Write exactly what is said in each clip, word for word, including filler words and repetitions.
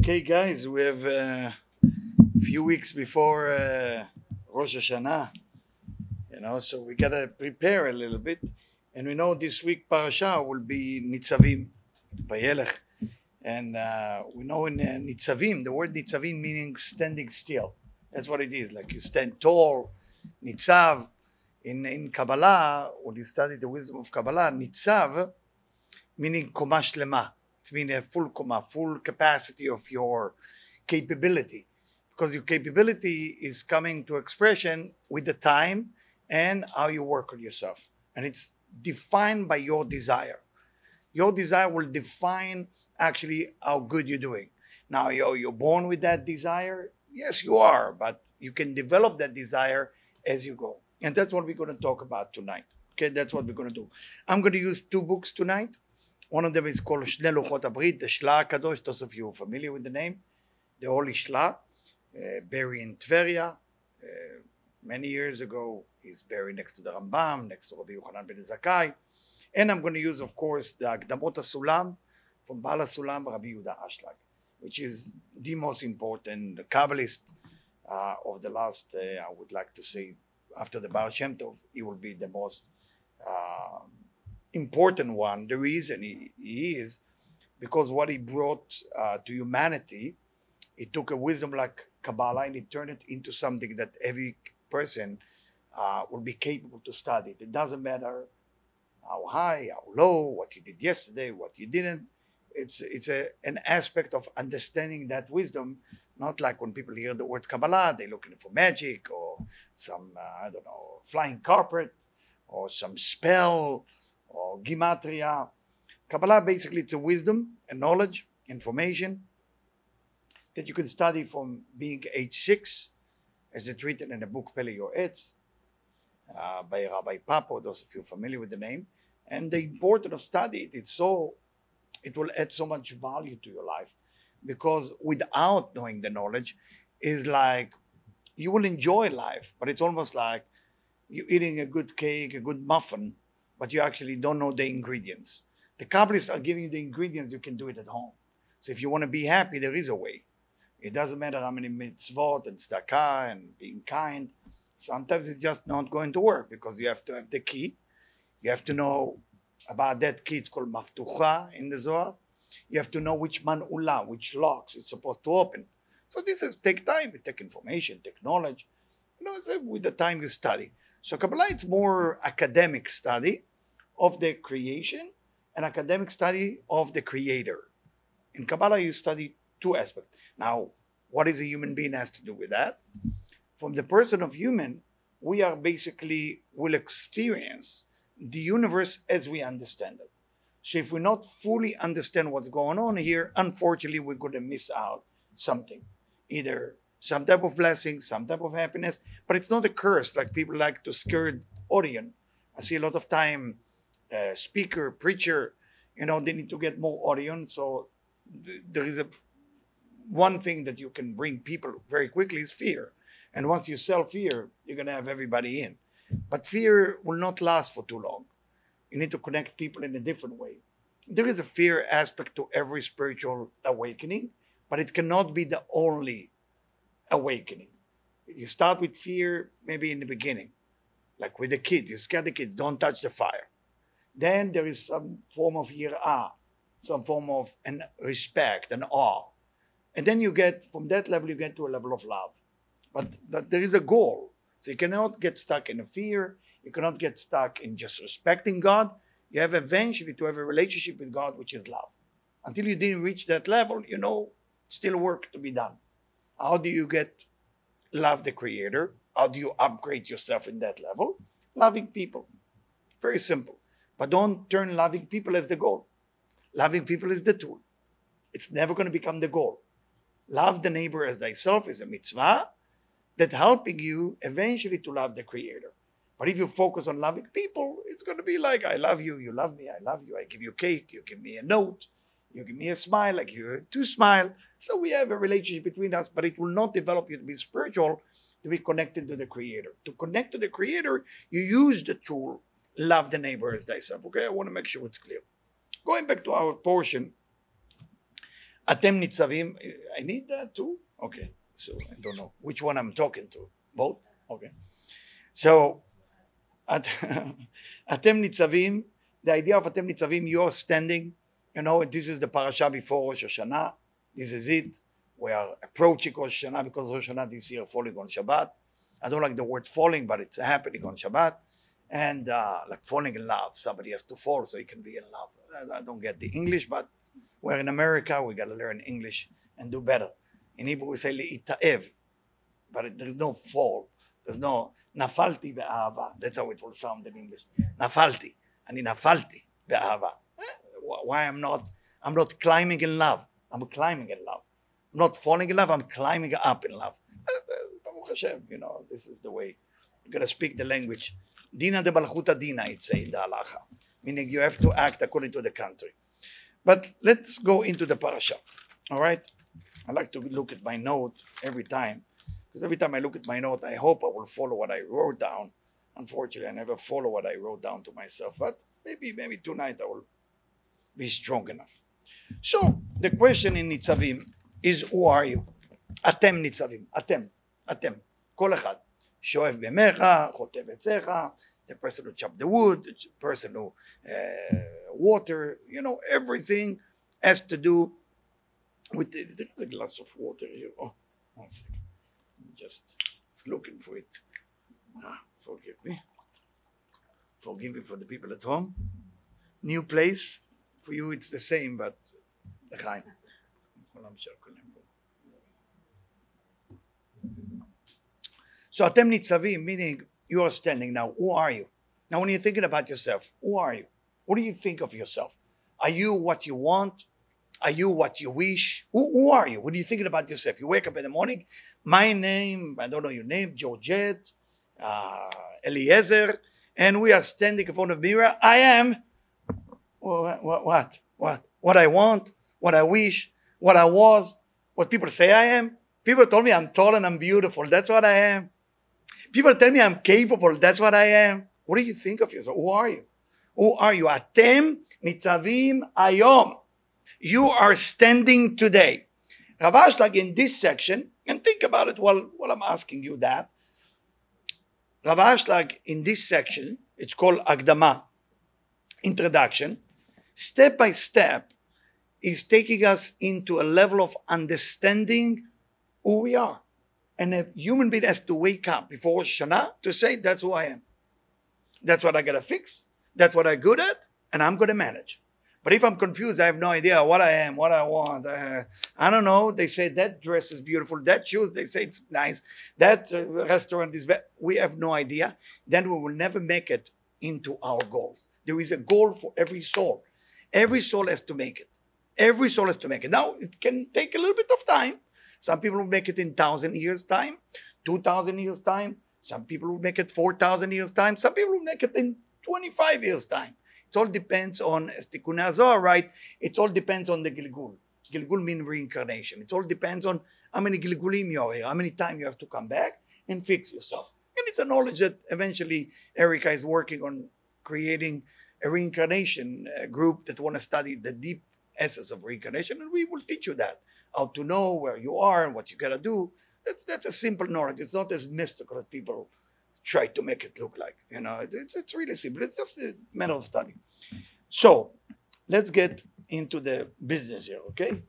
Okay, guys, we have a uh, few weeks before uh, Rosh Hashanah, you know, so we gotta prepare a little bit. And we know this week Parashah will be Nitzavim, Vayelech. And uh, we know in uh, Nitzavim, the word Nitzavim meaning standing still. That's what it is, like you stand tall, Nitzav. In, in Kabbalah, when you study the wisdom of Kabbalah, Nitzav, meaning Koma Shlema. It means a full Koma, full capacity of your capability. Because your capability is coming to expression with the time and how you work on yourself. And it's defined by your desire. Your desire will define actually how good you're doing. Now, you're, you're born with that desire? Yes, you are. But you can develop that desire as you go. And that's what we're going to talk about tonight. Okay, that's what we're going to do. I'm going to use two books tonight. One of them is called Shnei Luchot HaBrit, the Shla HaKadosh. Those of you familiar with the name, the Holy Shla, uh, buried in Tveria. Uh, many years ago, he's buried next to the Rambam, next to Rabbi Yochanan ben Zakai. And I'm going to use, of course, the Hakdamot HaSulam from Baal HaSulam, Rabbi Yehuda Ashlag, which is the most important the Kabbalist uh, of the last, uh, I would like to say, after the Baal Shem Tov, he will be the most uh, important one. The reason he, he is, because what he brought uh, to humanity, he took a wisdom like Kabbalah and he turned it into something that every person uh, will be capable to study. It doesn't matter how high, how low, what you did yesterday, what you didn't. It's, it's a, an aspect of understanding that wisdom. Not like when people hear the word Kabbalah, they're looking for magic or some, uh, I don't know, flying carpet or some spell or Gematria. Kabbalah, basically, it's a wisdom, a knowledge, information that you can study from being age six, as it's written in the book Pele Yoetz uh, by Rabbi Papo, those of you familiar with the name. And the importance of study, it, it's so, it will add so much value to your life. Because without knowing the knowledge, is like you will enjoy life, but it's almost like you're eating a good cake, a good muffin, but you actually don't know the ingredients. The Kabbalists are giving you the ingredients, you can do it at home. So if you want to be happy, there is a way. It doesn't matter how many mitzvot and tzedakah and being kind. Sometimes it's just not going to work because you have to have the key. You have to know about that key. It's called maftucha in the Zohar. You have to know which man'ula, which locks it's supposed to open. So this is take time, take information, take knowledge. You know, it's with the time you study. So Kabbalah, it's more academic study of the creation and academic study of the creator. In Kabbalah, you study two aspects. Now, what is a human being has to do with that? From the person of human, we are basically will experience the universe as we understand it. So if we not fully understand what's going on here, unfortunately, we're going to miss out something. Either some type of blessing, some type of happiness, but it's not a curse like people like to scare audience. I see a lot of time, uh, speaker, preacher, you know, they need to get more audience. So th- there is a one thing that you can bring people very quickly is fear. And once you sell fear, you're going to have everybody in. But fear will not last for too long. You need to connect people in a different way. There is a fear aspect to every spiritual awakening, but it cannot be the only awakening. You start with fear maybe in the beginning, like with the kids. You scare the kids, don't touch the fire. Then there is some form of yirah, some form of an respect, an awe. And then you get, from that level, you get to a level of love. But, but there is a goal. So you cannot get stuck in a fear. You cannot get stuck in just respecting God. You have eventually to have a relationship with God, which is love. Until you didn't reach that level, you know, still work to be done. How do you get love the Creator? How do you upgrade yourself in that level? Loving people. Very simple. But don't turn loving people as the goal. Loving people is the tool. It's never going to become the goal. Love the neighbor as thyself is a mitzvah that helping you eventually to love the Creator. But if you focus on loving people, it's going to be like, I love you, you love me, I love you, I give you cake, you give me a note, you give me a smile, I give you two smile. So we have a relationship between us, but it will not develop you to be spiritual, to be connected to the Creator. To connect to the Creator, you use the tool, love the neighbor as thyself. Okay, I want to make sure it's clear. Going back to our portion, Atem nitzavim. I need that too? Okay. So I don't know which one I'm talking to. Both? Okay. So, at, atem nitzavim, the idea of atem nitzavim, you're standing. You know, this is the parashah before Rosh Hashanah. This is it. We are approaching Rosh Hashanah because Rosh Hashanah this year falling on Shabbat. I don't like the word falling, but it's happening on Shabbat. And uh, like falling in love. Somebody has to fall so he can be in love. I don't get the English, but we're in America. We got to learn English and do better. In Hebrew, we say le'itaev, but there's no fall. There's no nafalti be'ahava. That's how it will sound in English. Nafalti. Ani nafalti be'ahava. Why I'm not, I'm not climbing in love. I'm climbing in love. I'm not falling in love. I'm climbing up in love. You know, this is the way. You got to speak the language. Dina de Balchuta Dina, it's saying the halacha, meaning you have to act according to the country. But let's go into the parasha, all right? I like to look at my note every time, because every time I look at my note, I hope I will follow what I wrote down. Unfortunately, I never follow what I wrote down to myself, but maybe, maybe tonight I will be strong enough. So the question in Nitzavim is, who are you? Atem Nitzavim, Atem, Atem, Kol Echad. Shoef b'mecha, chotev etzecha, the person who chopped the wood, the person who uh, water, you know, everything has to do with this. There's a glass of water here. Oh, one second. I'm just looking for it. Ah, forgive me. Forgive me for the people at home. New place. For you, it's the same, but the chaim. So atem nitzavim, meaning you are standing now. Who are you? Now, when you're thinking about yourself, who are you? What do you think of yourself? Are you what you want? Are you what you wish? Who, who are you? When you're thinking about yourself, you wake up in the morning. My name, I don't know your name, Georgette, uh, Eliezer, and we are standing in front of a mirror. I am what, what, what, what, what I want, what I wish, what I was, what people say I am. People told me I'm tall and I'm beautiful. That's what I am. People tell me I'm capable. That's what I am. What do you think of yourself? Who are you? Who are you? Atem nitzavim ayom. You are standing today. Rav Ashlag in this section, and think about it while, while I'm asking you that. Rav Ashlag in this section, it's called Hakdamah, introduction. Step by step is taking us into a level of understanding who we are. And a human being has to wake up before Rosh Hashanah to say, that's who I am. That's what I got to fix. That's what I'm good at. And I'm going to manage. But if I'm confused, I have no idea what I am, what I want. Uh, I don't know. They say that dress is beautiful. That shoes, they say it's nice. That uh, restaurant is bad. We have no idea. Then we will never make it into our goals. There is a goal for every soul. Every soul has to make it. Every soul has to make it. Now, it can take a little bit of time. Some people will make it in one thousand years' time, two thousand years' time. Some people will make it four thousand years' time. Some people will make it in twenty-five years' time. It all depends on, as Tikkun HaZohar, right? It all depends on the Gilgul. Gilgul means reincarnation. It all depends on how many Gilgulim you are here, how many times you have to come back and fix yourself. And it's a knowledge that eventually Erica is working on creating a reincarnation group that want to study the deep essence of reincarnation, and we will teach you that. How to know where you are and what you gotta do. That's that's a simple knowledge. It's not as mystical as people try to make it look like. You know, it's, it's, it's really simple. It's just a matter of study. So let's get into the business here, okay?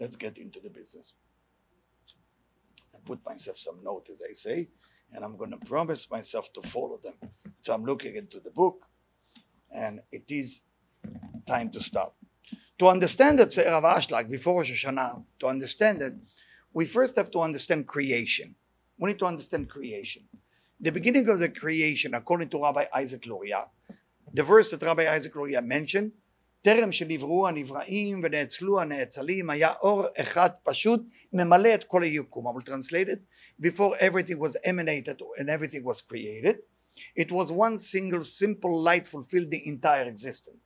Let's get into the business. I put myself some notes, as I say, and I'm gonna promise myself to follow them. So I'm looking into the book, and it is time to start. To understand that, Rav Ashlag, before Rosh Hashanah, to understand that, we first have to understand creation. We need to understand creation. The beginning of the creation, according to Rabbi Isaac Luria, the verse that Rabbi Isaac Luria mentioned, "Terem shenivru hanivraim v'neetzlu haneetzalim haya or echad pashut memale et kol hayikum." I will translate it. Before everything was emanated and everything was created, it was one single, simple light fulfilled the entire existence.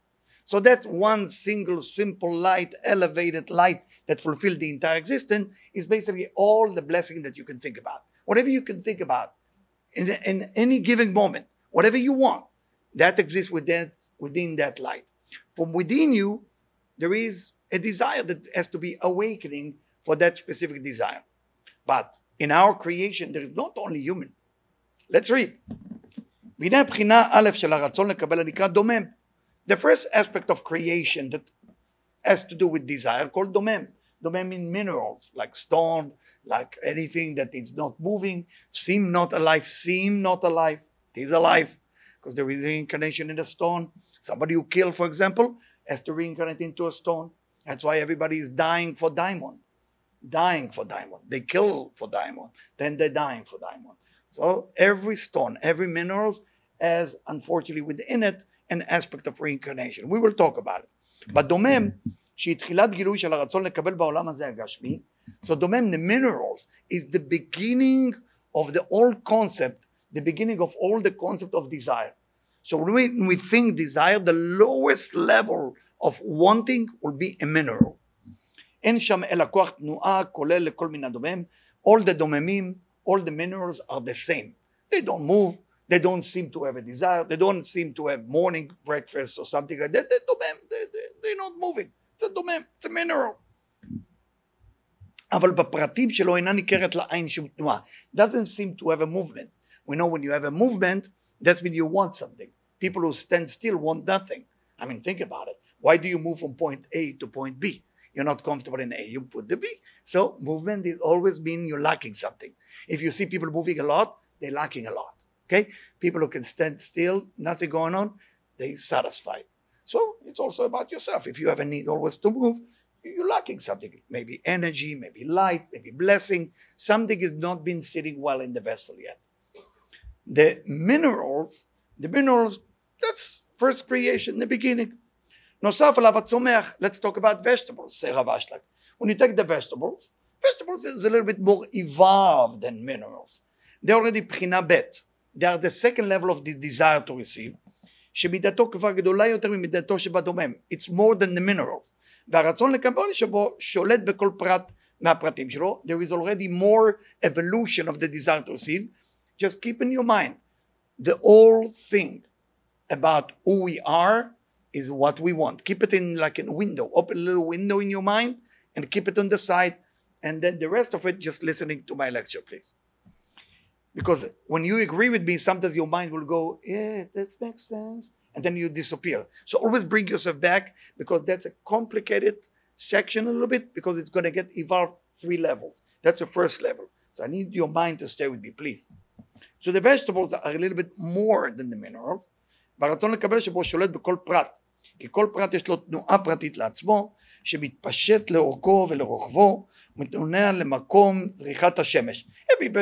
So that one single, simple light, elevated light that fulfilled the entire existence is basically all the blessing that you can think about. Whatever you can think about in, in any given moment, whatever you want, that exists within, within that light. From within you, there is a desire that has to be awakening for that specific desire. But in our creation, there is not only human. Let's read. The first aspect of creation that has to do with desire called domem. Domem means minerals, like stone, like anything that is not moving, seem not alive, seem not alive. It is alive because there is reincarnation in a stone. Somebody who killed, for example, has to reincarnate into a stone. That's why everybody is dying for diamond. Dying for diamond. They kill for diamond. Then they're dying for diamond. So every stone, every mineral has, unfortunately, within it an aspect of reincarnation. We will talk about it. But domem, so domem, the minerals, is the beginning of the old concept, the beginning of all the concept of desire. So when we think desire, the lowest level of wanting will be a mineral. All the domemim, all the minerals are the same. They don't move. They don't seem to have a desire. They don't seem to have morning breakfast or something like that. They're domem. They, they, they're not moving. It's a domem. It's a mineral. Doesn't seem to have a movement. We know when you have a movement, that's when you want something. People who stand still want nothing. I mean, think about it. Why do you move from point A to point B? You're not comfortable in A, you put the B. So movement is always mean you're lacking something. If you see people moving a lot, they're lacking a lot. Okay? People who can stand still, nothing going on, they're satisfied. So it's also about yourself. If you have a need always to move, you're lacking something. Maybe energy, maybe light, maybe blessing. Something has not been sitting well in the vessel yet. The minerals, the minerals, that's first creation, the beginning. Let's talk about vegetables, say Rav Ashlag. When you take the vegetables, vegetables is a little bit more evolved than minerals. They're already pchina bet. They are the second level of the desire to receive. It's more than the minerals. There is already more evolution of the desire to receive. Just keep in your mind, the whole thing about who we are is what we want. Keep it in like a window. Open a little window in your mind and keep it on the side. And then the rest of it, just listening to my lecture, please. Because when you agree with me, sometimes your mind will go, yeah, that makes sense. And then you disappear. So always bring yourself back because that's a complicated section a little bit because it's going to get evolved three levels. That's the first level. So I need your mind to stay with me, please. So the vegetables are a little bit more than the minerals. Every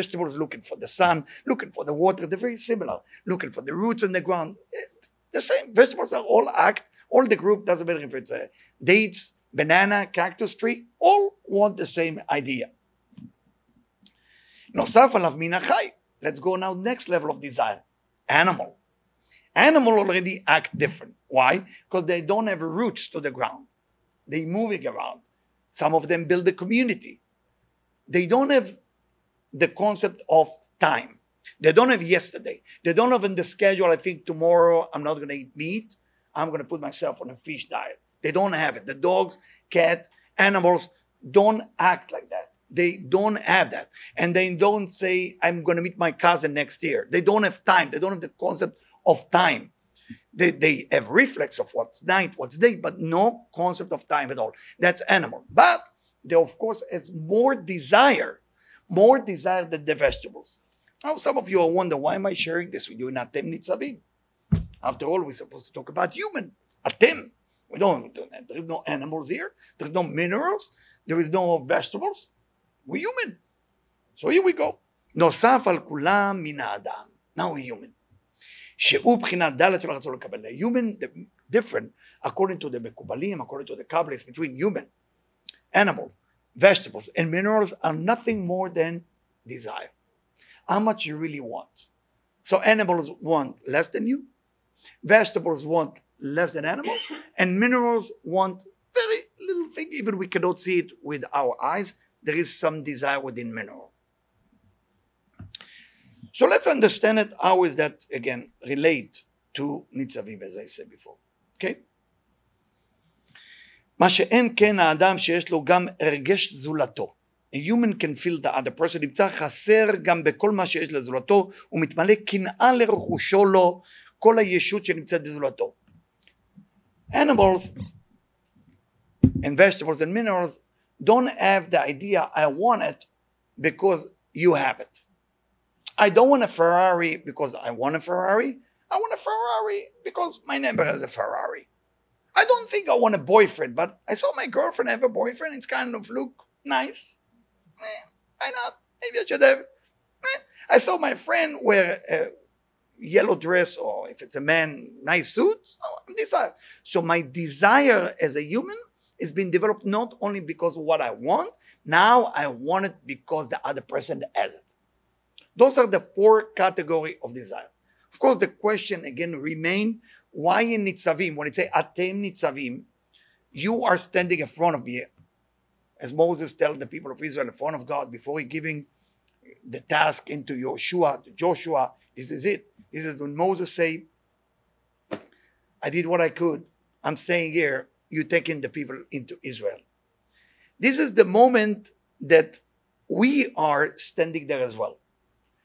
vegetable is looking for the sun, looking for the water. They're very similar. Looking for the roots in the ground. The same vegetables are all act. All the group, doesn't matter if it's a dates, banana, cactus tree, all want the same idea. Let's go now next level of desire. Animal. Animal already act different. Why? Because they don't have roots to the ground. They're moving around. Some of them build a community. They don't have the concept of time. They don't have yesterday. They don't have in the schedule, I think tomorrow I'm not going to eat meat. I'm going to put myself on a fish diet. They don't have it. The dogs, cats, animals don't act like that. They don't have that. And they don't say, I'm going to meet my cousin next year. They don't have time. They don't have the concept of time. They, they have reflex of what's night, what's day, but no concept of time at all. That's animal. But they, of course, has more desire, more desire than the vegetables. Now, some of you are wondering, why am I sharing this with you in atem nitzavim? After all, we're supposed to talk about human. Atem. We don't, there's no animals here. There's no minerals. There is no vegetables. We're human. So here we go. Nosaf al kulam min ha'adam. Now we're human. Human, different according to the Mekubalim, according to the Kabbalists, between human, animals, vegetables, and minerals are nothing more than desire. How much you really want. So animals want less than you, vegetables want less than animals, and minerals want very little thing. Even we cannot see it with our eyes. There is some desire within mineral. So let's understand it. How is that, again, relate to Nitzavim, as I said before? Okay? מה שאין כן האדם שיש לו גם הרגש זולתו. A human can feel the other person, נמצא חסר גם בכל מה שיש לזולתו, הוא מתמלא קנאה לרכושו לו, כל הישות שנמצאת בזולתו. Animals and vegetables and minerals don't have the idea I want it because you have it. I don't want a Ferrari because I want a Ferrari. I want a Ferrari because my neighbor has a Ferrari. I don't think I want a boyfriend, but I saw my girlfriend have a boyfriend. It's kind of look nice. Eh, why not? Maybe I should have. Eh. I saw my friend wear a yellow dress, or if it's a man, nice suit. Oh, I'm desire. So my desire as a human has been developed not only because of what I want. Now I want it because the other person has it. Those are the four categories of desire. Of course, the question again remains, why in Nitzavim, when it says atem nitzavim, you are standing in front of me, as Moses tells the people of Israel in front of God before he giving the task into Joshua, to Joshua, this is it. This is when Moses say, I did what I could. I'm staying here. You're taking the people into Israel. This is the moment that we are standing there as well.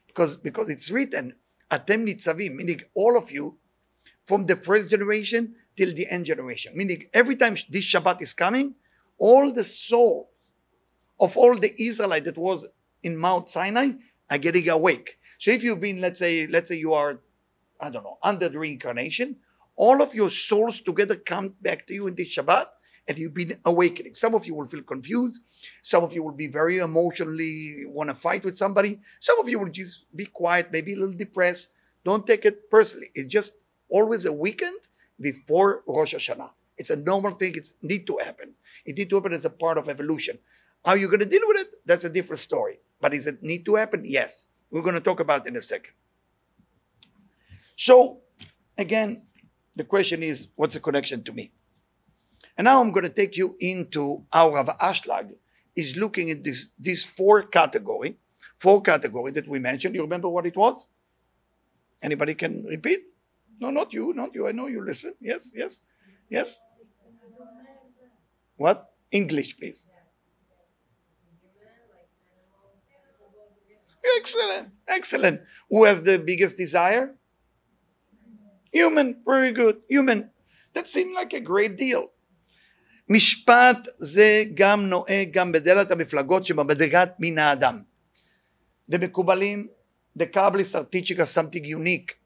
Because, because it's written, atem nitzavim, meaning all of you, from the first generation till the end generation. Meaning every time this Shabbat is coming, all the soul of all the Israelite that was in Mount Sinai are getting awake. So if you've been, let's say, let's say you are, I don't know, under the reincarnation, all of your souls together come back to you in this Shabbat, and you've been awakening. Some of you will feel confused. Some of you will be very emotionally want to fight with somebody. Some of you will just be quiet, maybe a little depressed. Don't take it personally. It's just always a weekend before Rosh Hashanah. It's a normal thing. It's need to happen. It need to happen as a part of evolution. How you're going to deal with it? That's a different story. But is it need to happen? Yes. We're going to talk about it in a second. So, again, the question is, what's the connection to me? And now I'm going to take you into how Rav Ashlag is looking at this, this four category, four category that we mentioned. You remember what it was? Anybody can repeat? No, not you, not you. I know you listen. Yes, yes, yes. What? English, please. Excellent, excellent. Who has the biggest desire? Human, very good. Human. That seemed like a great deal. משפט זה גם נוהג גם בדלת המפלגות שבמדרגת מן האדם. The Mekubalim, the Kabbalists are teaching us something unique.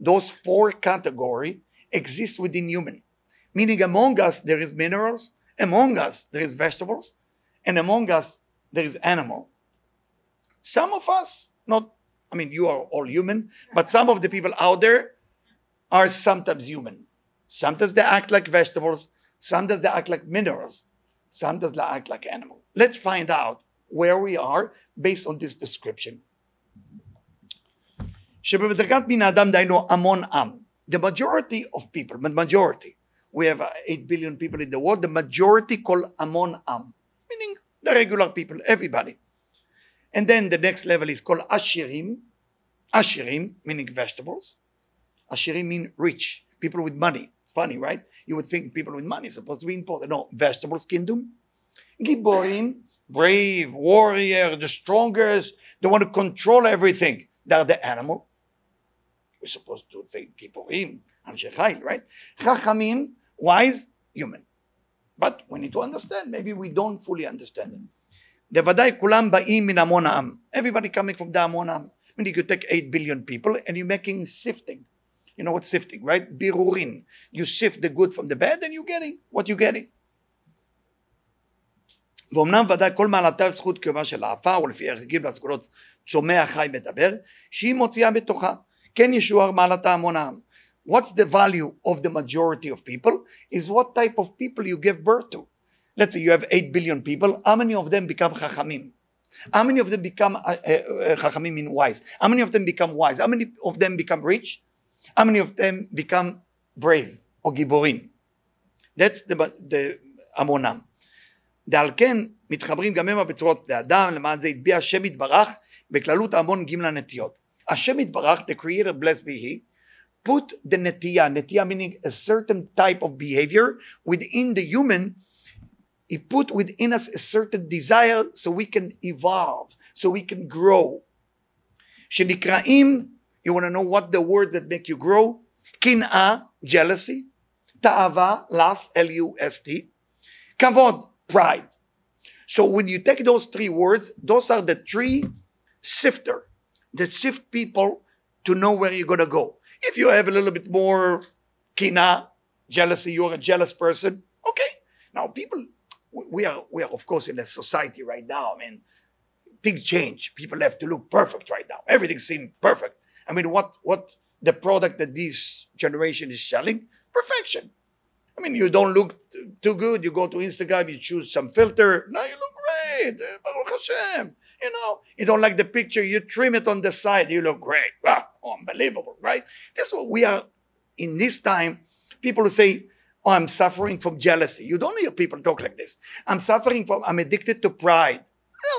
Those four categories exist within human. Meaning among us there is minerals, among us there is vegetables, and among us there is animal. Some of us, not, I mean you are all human, but some of the people out there are sometimes human. Sometimes they act like vegetables, sometimes they act like minerals. Sometimes they act like animals. Let's find out where we are based on this description. Amon Am. The majority of people, the majority, we have eight billion people in the world, the majority called Amon Am, meaning the regular people, everybody. And then the next level is called Ashirim. Ashirim, meaning vegetables. Ashirim mean rich, people with money. It's funny, right? You would think people with money is supposed to be important. No, vegetables kingdom. Giborim, brave, warrior, the strongest, they want to control everything. They're the animal. We're supposed to think giborim, Amshechai, right? Chachamim, wise, human. But we need to understand. Maybe we don't fully understand it. Devadai kulam ba'im min Amon Am. Everybody coming from the Amon Am. Meaning you take eight billion people and you're making sifting. You know what's sifting, right? Birurin. You sift the good from the bad and you're getting what you're getting. What's the value of the majority of people is what type of people you give birth to. Let's say you have eight billion people. How many of them become Chachamim? How many of them become uh, uh, Chachamim mean wise? How many of them become wise? How many of them become rich? How many of them become brave or giborim? That's the, the Amon Am. דעל כן מתחברים גם הם הבצורות לאדם, למען זה התביע השם יתברך בכללות המון גמלה נטיות. השם יתברך, the creator blessed be he, put the נטייה, נטייה meaning a certain type of behavior within the human He put within us a certain desire so we can evolve, so we can grow. Shenikraim, you want to know what the words that make you grow? Kina, jealousy. Ta'ava, lust, L U S T. Kavod, pride. So when you take those three words, those are the three sifter that sift people to know where you're going to go. If you have a little bit more kina, jealousy, you're a jealous person, okay. Now people, we are, we are of course in a society right now, I mean, things change. People have to look perfect right now. Everything seems perfect. I mean, what, what the product that this generation is selling? Perfection. I mean, you don't look t- too good. You go to Instagram, you choose some filter. Now you look great. Baruch Hashem. You know, you don't like the picture, you trim it on the side. You look great. Wow, unbelievable, right? That's what we are in this time. People who say, oh, I'm suffering from jealousy. You don't hear people talk like this. I'm suffering from, I'm addicted to pride.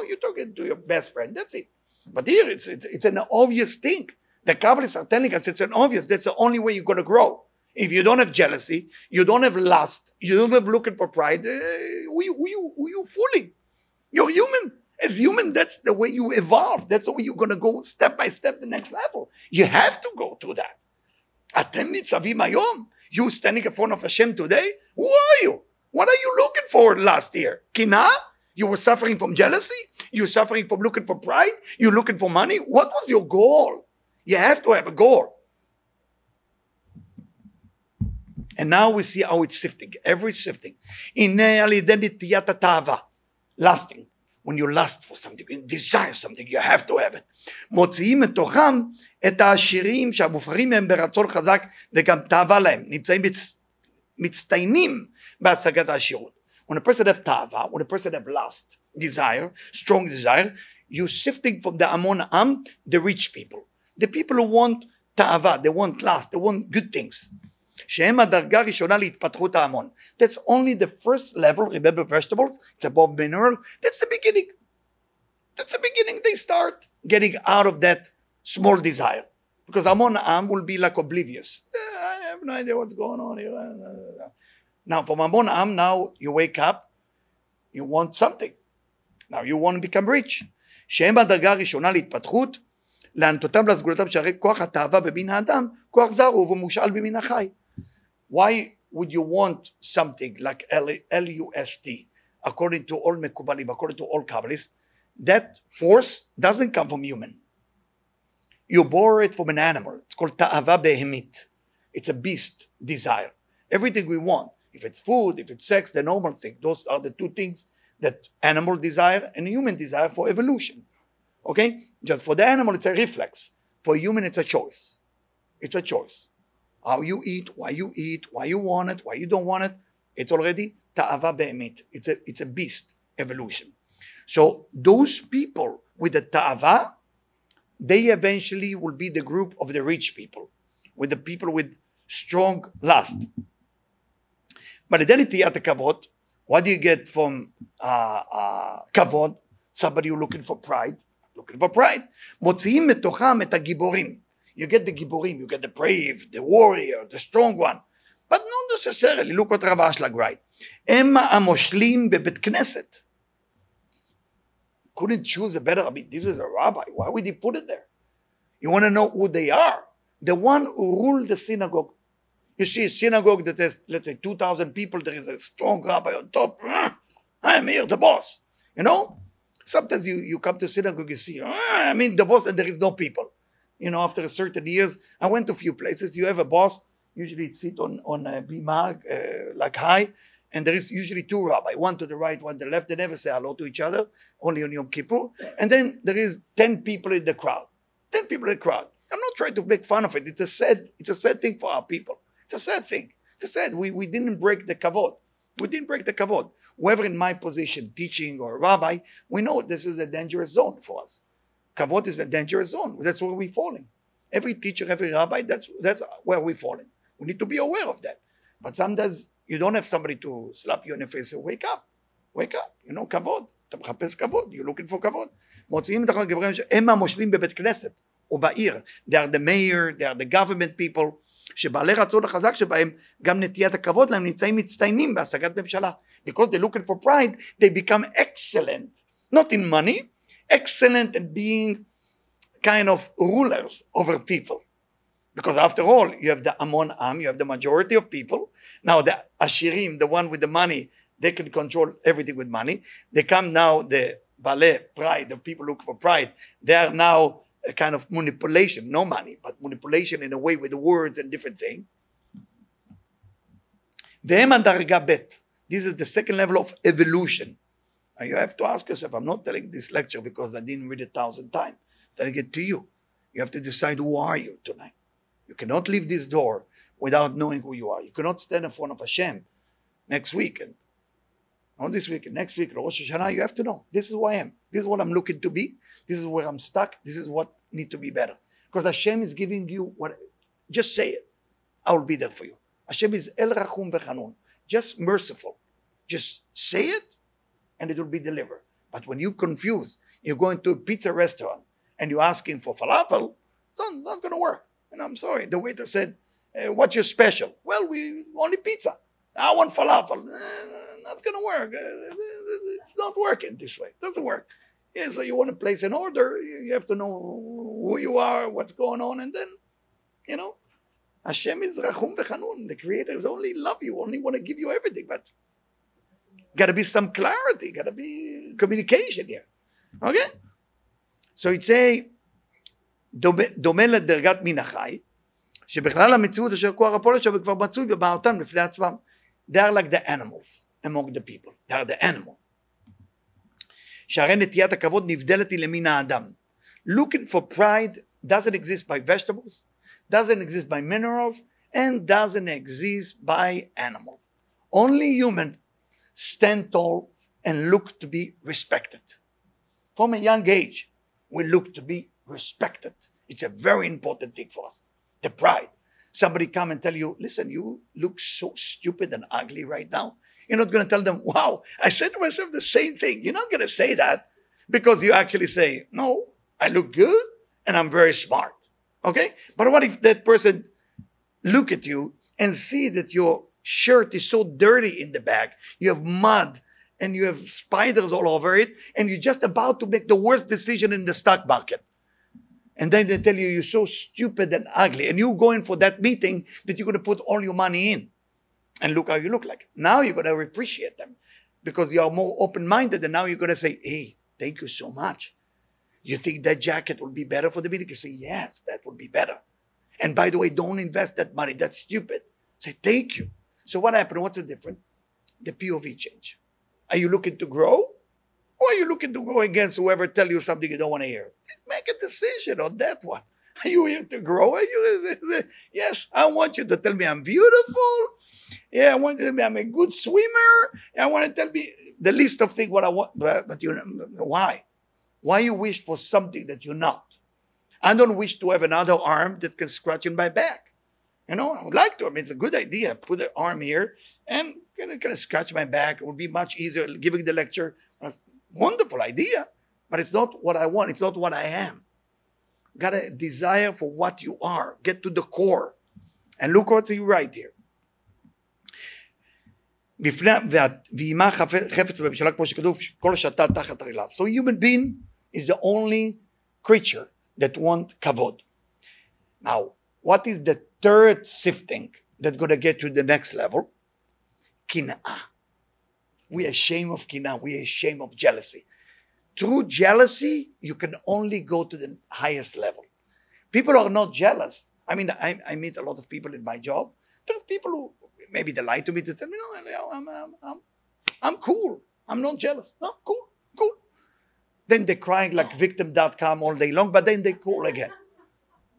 No, you're talking to your best friend. That's it. But here, it's, it's, it's an obvious thing. The Kabbalists are telling us it's an obvious. That's the only way you're going to grow. If you don't have jealousy, you don't have lust, you don't have looking for pride, uh, who you, who you, who you fooling? You're human. As human, that's the way you evolve. That's the way you're going to go step by step the next level. You have to go through that. Atem nitzavim hayom. You standing in front of Hashem today? Who are you? What are you looking for last year? Kina? You were suffering from jealousy? You were suffering from looking for pride? You were looking for money? What was your goal? You have to have a goal. And now we see how it's sifting, every sifting. Lasting. When you lust for something, you desire something, you have to have it. When a person has ta'ava, when a person has lust, desire, strong desire, you're sifting from the Amon Am, the rich people. The people who want ta'ava, they want lust, they want good things. That's only the first level. Remember vegetables? It's above mineral. That's the beginning. That's the beginning. They start getting out of that small desire. Because Amon Am will be like oblivious. I have no idea what's going on here. Now from Amon Am, now you wake up, you want something. Now you want to become rich. Why would you want something like L U S T? According to all Mekubalim, according to all Kabbalists, that force doesn't come from human. You borrow it from an animal. It's called ta'ava behemit. It's a beast desire. Everything we want, if it's food, if it's sex, the normal thing. Those are the two things that animal desire and human desire for evolution. Okay? Just for the animal, it's a reflex. For human, it's a choice. It's a choice. How you eat, why you eat, why you want it, why you don't want it. It's already ta'ava be'emit. It's a, it's a beast evolution. So those people with the ta'ava, they eventually will be the group of the rich people, with the people with strong lust. But then it's at the kavod. What do you get from uh, uh, kavod? Somebody who's looking for pride. Looking for pride. Motziim metocham et hagiborim. You get the giborim, you get the brave, the warrior, the strong one. But not necessarily. Look what Rav Ashlag writes. Emma amoshlim bebet knesset. Couldn't choose a better, I mean, this is a rabbi. Why would he put it there? You want to know who they are? The one who ruled the synagogue. You see a synagogue that has, let's say, two thousand people. There is a strong rabbi on top. I am here, the boss. You know? Sometimes you, you come to synagogue, you see, I mean, the boss, and there is no people. You know, after a certain years, I went to a few places. You have a boss, usually it sits on, on a bima, uh, like high, and there is usually two rabbis, one to the right, one to the left. They never say hello to each other, only on Yom Kippur. And then there is ten people in the crowd. ten people in the crowd. I'm not trying to make fun of it. It's a sad, it's a sad thing for our people. It's a sad thing. It's a sad. We, we didn't break the kavod. We didn't break the kavod. Whoever in my position, teaching or rabbi, we know this is a dangerous zone for us. Kavod is a dangerous zone. That's where we're falling. Every teacher, every rabbi, that's that's where we're falling. We need to be aware of that. But sometimes you don't have somebody to slap you in the face and say, wake up, wake up. You know, kavod. You're looking for kavod. They are the mayor, they are the government people. שבעלי רצון החזק שבהם, גם נטיית הכבוד להם, נמצאים מצטיינים בהשגת ממשלה. Because they're looking for pride, they become excellent, not in money, excellent at being kind of rulers over people. Because after all, you have the Amon Am, you have the majority of people. Now the Ashirim, the one with the money, they can control everything with money. They come now, the Balei pride, the people look for pride. They are now a kind of manipulation, no money, but manipulation in a way with the words and different things. This is the second level of evolution. Now you have to ask yourself, I'm not telling this lecture because I didn't read it a thousand times. I'm telling it to you. You have to decide who are you tonight. You cannot leave this door without knowing who you are. You cannot stand in front of Hashem next weekend. Not this weekend, next week, Rosh Hashanah, you have to know. This is who I am. This is what I'm looking to be. This is where I'm stuck. This is what needs to be better. Because Hashem is giving you what, just say it. I will be there for you. Hashem is El Rachum V'Chanun. Just merciful. Just say it and it will be delivered. But when you confuse, you're going to a pizza restaurant and you're asking for falafel, it's not, not going to work. And I'm sorry, the waiter said, hey, what's your special? Well, we only pizza. I want falafel. Eh, not going to work. It's not working this way. It doesn't work. Yeah, so you want to place an order, you have to know who you are, what's going on, and then, you know, Hashem is Rachum V'Chanun. The Creator is only love you, only want to give you everything, but gotta be some clarity, gotta be communication here. Okay? So it's a דומה לדרגת מן החי, שבכלל המציאות אשר כוח הפועל שם כבר מצוי בבעותם לפני עצמם. They are like the animals among the people. They are the animal. שהרי נטיית הכבוד נבדלת היא למין האדם. Looking for pride doesn't exist by vegetables, doesn't exist by minerals, and doesn't exist by animal. Only human stand tall and look to be respected. From a young age, we look to be respected. It's a very important thing for us. The pride. Somebody come and tell you, listen, you look so stupid and ugly right now. You're not going to tell them, wow, I said to myself the same thing. You're not going to say that because you actually say, no, I look good and I'm very smart. Okay? But what if that person look at you and see that your shirt is so dirty in the back, you have mud and you have spiders all over it, and you're just about to make the worst decision in the stock market. And then they tell you, you're so stupid and ugly. And you're going for that meeting that you're going to put all your money in. And look how you look like. Now you're going to appreciate them. Because you are more open-minded. And now you're going to say, hey, thank you so much. You think that jacket will be better for the meeting? You say, yes, that will be better. And by the way, don't invest that money. That's stupid. Say, thank you. So what happened? What's the difference? The P O V change. Are you looking to grow? Or are you looking to go against whoever tell you something you don't want to hear? Make a decision on that one. Are you here to grow? Are you? Yes, I want you to tell me I'm beautiful. Yeah, I want you to tell me I'm a good swimmer. I want to tell me the list of things what I want. But you, why? Why you wish for something that you're not? I don't wish to have another arm that can scratch in my back. You know, I would like to. I mean, it's a good idea. Put an arm here and kind of, kind of scratch my back. It would be much easier giving the lecture. Wonderful idea, but it's not what I want. It's not what I am. Got a desire for what you are. Get to the core. And look what's he right here. So human being is the only creature that wants kavod. Now, what is the third sifting that's going to get to the next level? Kina. We are ashamed of kina. We are ashamed of jealousy. Through jealousy, you can only go to the highest level. People are not jealous. I mean, I, I meet a lot of people in my job. There's people who maybe they lie to me to tell me, no, I'm, I'm, I'm, I'm cool. I'm not jealous. No, cool, cool. Then they're crying like victim dot com all day long, but then they're cool again.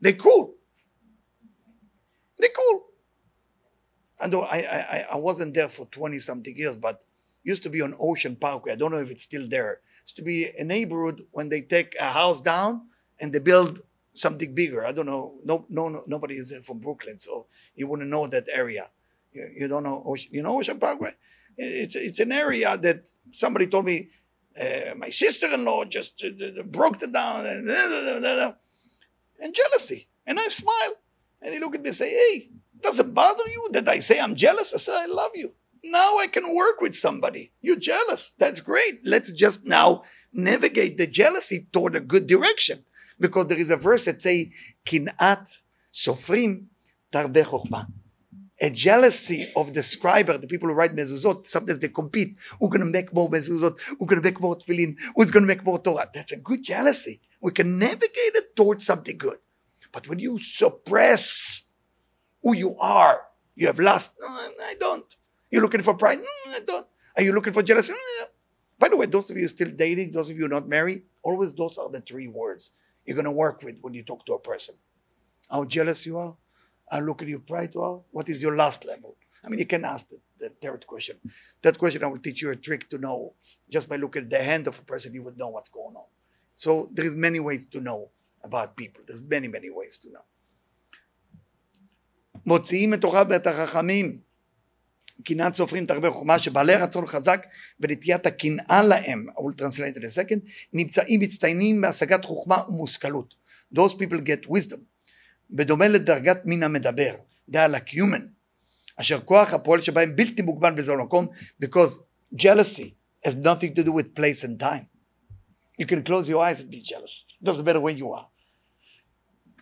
They're cool. They're cool. I, know, I, I, I wasn't there for twenty something years, but used to be on Ocean Parkway. I don't know if it's still there. Used to be a neighborhood when they take a house down and they build something bigger. I don't know. No, no, no nobody is from Brooklyn, so you wouldn't know that area. You, you don't know Ocean. You know Ocean Parkway? It's it's an area that somebody told me uh, my sister-in-law just uh, broke it down and, and jealousy. And I smile and they look at me and say, "Hey, Does it bother you that I say I'm jealous? I said, I love you. Now I can work with somebody. You're jealous. That's great. Let's just now navigate the jealousy toward a good direction. Because there is a verse that says, Kinat Sofrim Tarbe Chokhmah. A jealousy of the scriber, the people who write mezuzot, sometimes they compete. Who's going to make more mezuzot? Who's going to make more tefillin? Who's going to make more Torah? That's a good jealousy. We can navigate it towards something good. But when you suppress who you are, you have lust. No, I don't. You're looking for pride? No, I don't. Are you looking for jealousy? No. By the way, those of you still dating, those of you not married, always those are the three words you're going to work with when you talk to a person. How jealous you are? I look at your pride. Well, what is your last level? I mean, you can ask the, the third question. That question, I will teach you a trick to know. Just by looking at the hand of a person, you would know what's going on. So there is many ways to know about people. There's many, many ways to know. מוציאים את תורה ואת החכמים, קנאת סופרים תרבה חוכמה, שבעלי רצון חזק ונטיית הקנאה להם, I will translate it in a second, נמצאים מצטיינים בהשגת חוכמה ומושכלות. Those people get wisdom. בדומה לדרגת מן המדבר, they are like human, אשר כוח הפועל שבהם בלתי מוגבל בזו מקום, because jealousy has nothing to do with place and time. You can close your eyes and be jealous. It doesn't matter where you are.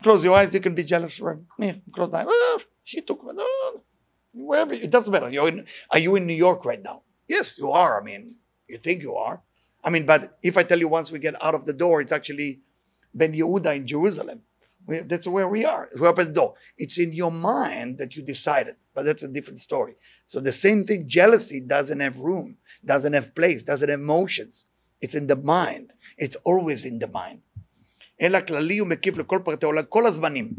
Close your eyes, you can be jealous. Yeah, close my eyes. Oh, she took me. Oh, wherever. It doesn't matter. You're in, are you in New York right now? Yes, you are. I mean, you think you are. I mean, but if I tell you once we get out of the door, it's actually Ben Yehuda in Jerusalem. We, that's where we are. We open the door. It's in your mind that you decided, but that's a different story. So the same thing, jealousy doesn't have room, doesn't have place, doesn't have motions. It's in the mind. It's always in the mind. אלא כללי ומקיף לכל פרטי עולם, כל הזמנים,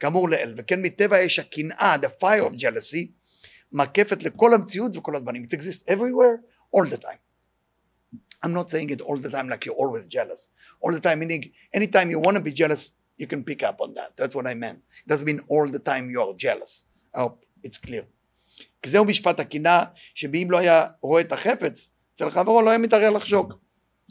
כאמור לאל, וכן מטבע האש הקנאה, the fire of jealousy, מקפת לכל המציאות וכל הזמנים. It exists everywhere, all the time. I'm not saying it all the time like you're always jealous. All the time, meaning anytime you want to be jealous, you can pick up on that. That's what I meant. It doesn't mean all the time you're jealous. I hope it's clear. כי זהו משפט הקנאה, שבאם לא היה רואה את החפץ, אצל חברו לא היה מתארר לחשוק.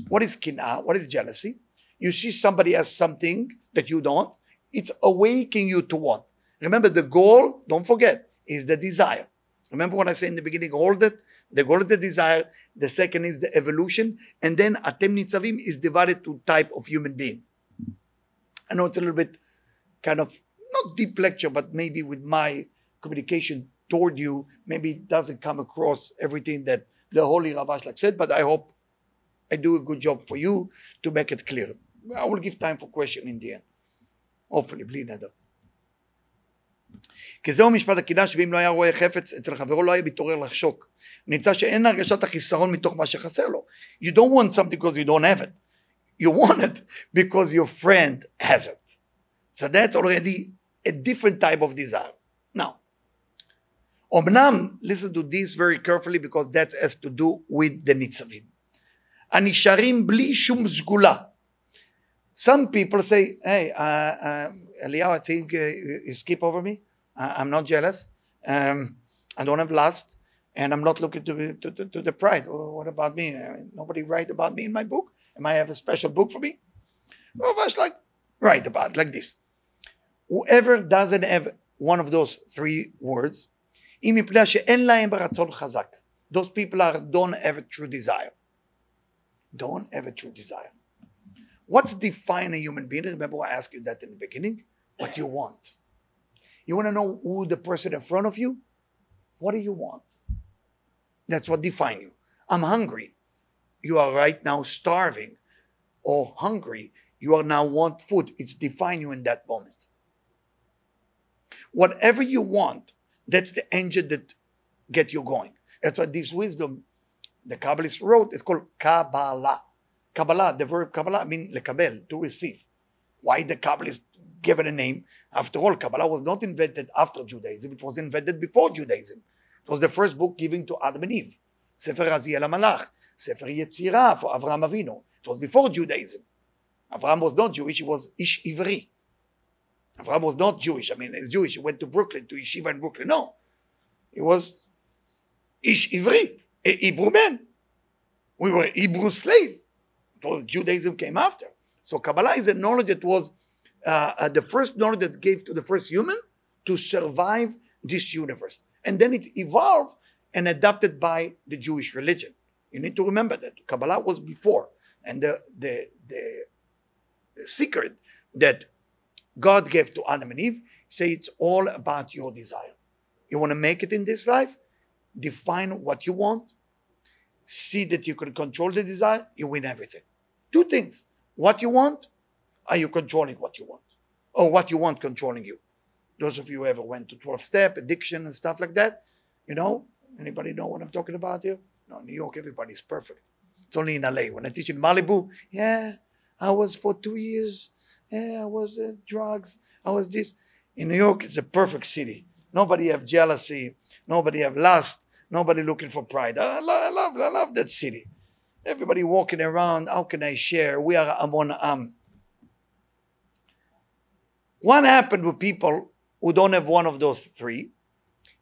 What is kina? What is jealousy? You see somebody has something that you don't. It's awakening you to what? Remember the goal, don't forget, is the desire. Remember what I said in the beginning, hold it. The goal is the desire. The second is the evolution. And then atem nitzavim is divided to type of human being. I know it's a little bit kind of, not deep lecture, but maybe with my communication toward you, maybe it doesn't come across everything that the holy Rav Ashlag said, but I hope I do a good job for you to make it clear. I will give time for question in the end. Hopefully, בלי נדר. כי זהו משפט הקנאה שבאם לא היה רואה חפץ, אצל חברו לא היה מתעורר לחשוק. נמצא שאין הרגשת החיסרון מתוך מה שחסר לו. You don't want something because you don't have it. You want it because your friend has it. So that's already a different type of desire. Now, אמנם, listen to this very carefully because that has to do with the ניצבים. הנשארים בלי שום סגולה. Some people say, hey, uh, uh, Eliyahu, I think uh, you skip over me. Uh, I'm not jealous. Um, I don't have lust. And I'm not looking to, to, to, to the pride. Oh, what about me? I mean, nobody write about me in my book. Am I have a special book for me? Rav Ashlag, write about it like this. Whoever doesn't have one of those three words, those people are, don't have a true desire. Don't have a true desire. What's defining a human being? Remember I asked you that in the beginning. What you want. You want to know who the person in front of you? What do you want? That's what defines you. I'm hungry. You are right now starving or hungry. You are now want food. It's defining you in that moment. Whatever you want, that's the engine that gets you going. That's why this wisdom the Kabbalists wrote, it's called Kabbalah. Kabbalah, the verb Kabbalah means lekabel, to receive. Why the Kabbalists gave it a name? After all, Kabbalah was not invented after Judaism. It was invented before Judaism. It was the first book given to Adam and Eve. Sefer Aziel HaMalach, Sefer Yetzirah for Avraham Avinu. It was before Judaism. Avraham was not Jewish, he was Ish Ivri. Avraham was not Jewish. I mean, he's Jewish. He went to Brooklyn, to Yeshiva in Brooklyn. No. He was Ish Ivri. A Hebrew man. We were Hebrew slave. It was Judaism came after. So Kabbalah is a knowledge that was uh, uh, the first knowledge that gave to the first human to survive this universe. And then it evolved and adopted by the Jewish religion. You need to remember that Kabbalah was before. And the, the, the, the secret that God gave to Adam and Eve, say it's all about your desire. You want to make it in this life? Define what you want. See that you can control the desire, you win everything. Two things. What you want, are you controlling what you want? Or what you want controlling you? Those of you who ever went to twelve-step, addiction and stuff like that, you know? Anybody know what I'm talking about here? No, New York, everybody's perfect. It's only in L A. When I teach in Malibu, yeah, I was for two years, yeah, I was uh, drugs, I was this. In New York, it's a perfect city. Nobody have jealousy, nobody have lust, nobody looking for pride. I love, I love, I love that city. Everybody walking around, how can I share? We are Amon Am. What happened with people who don't have one of those three?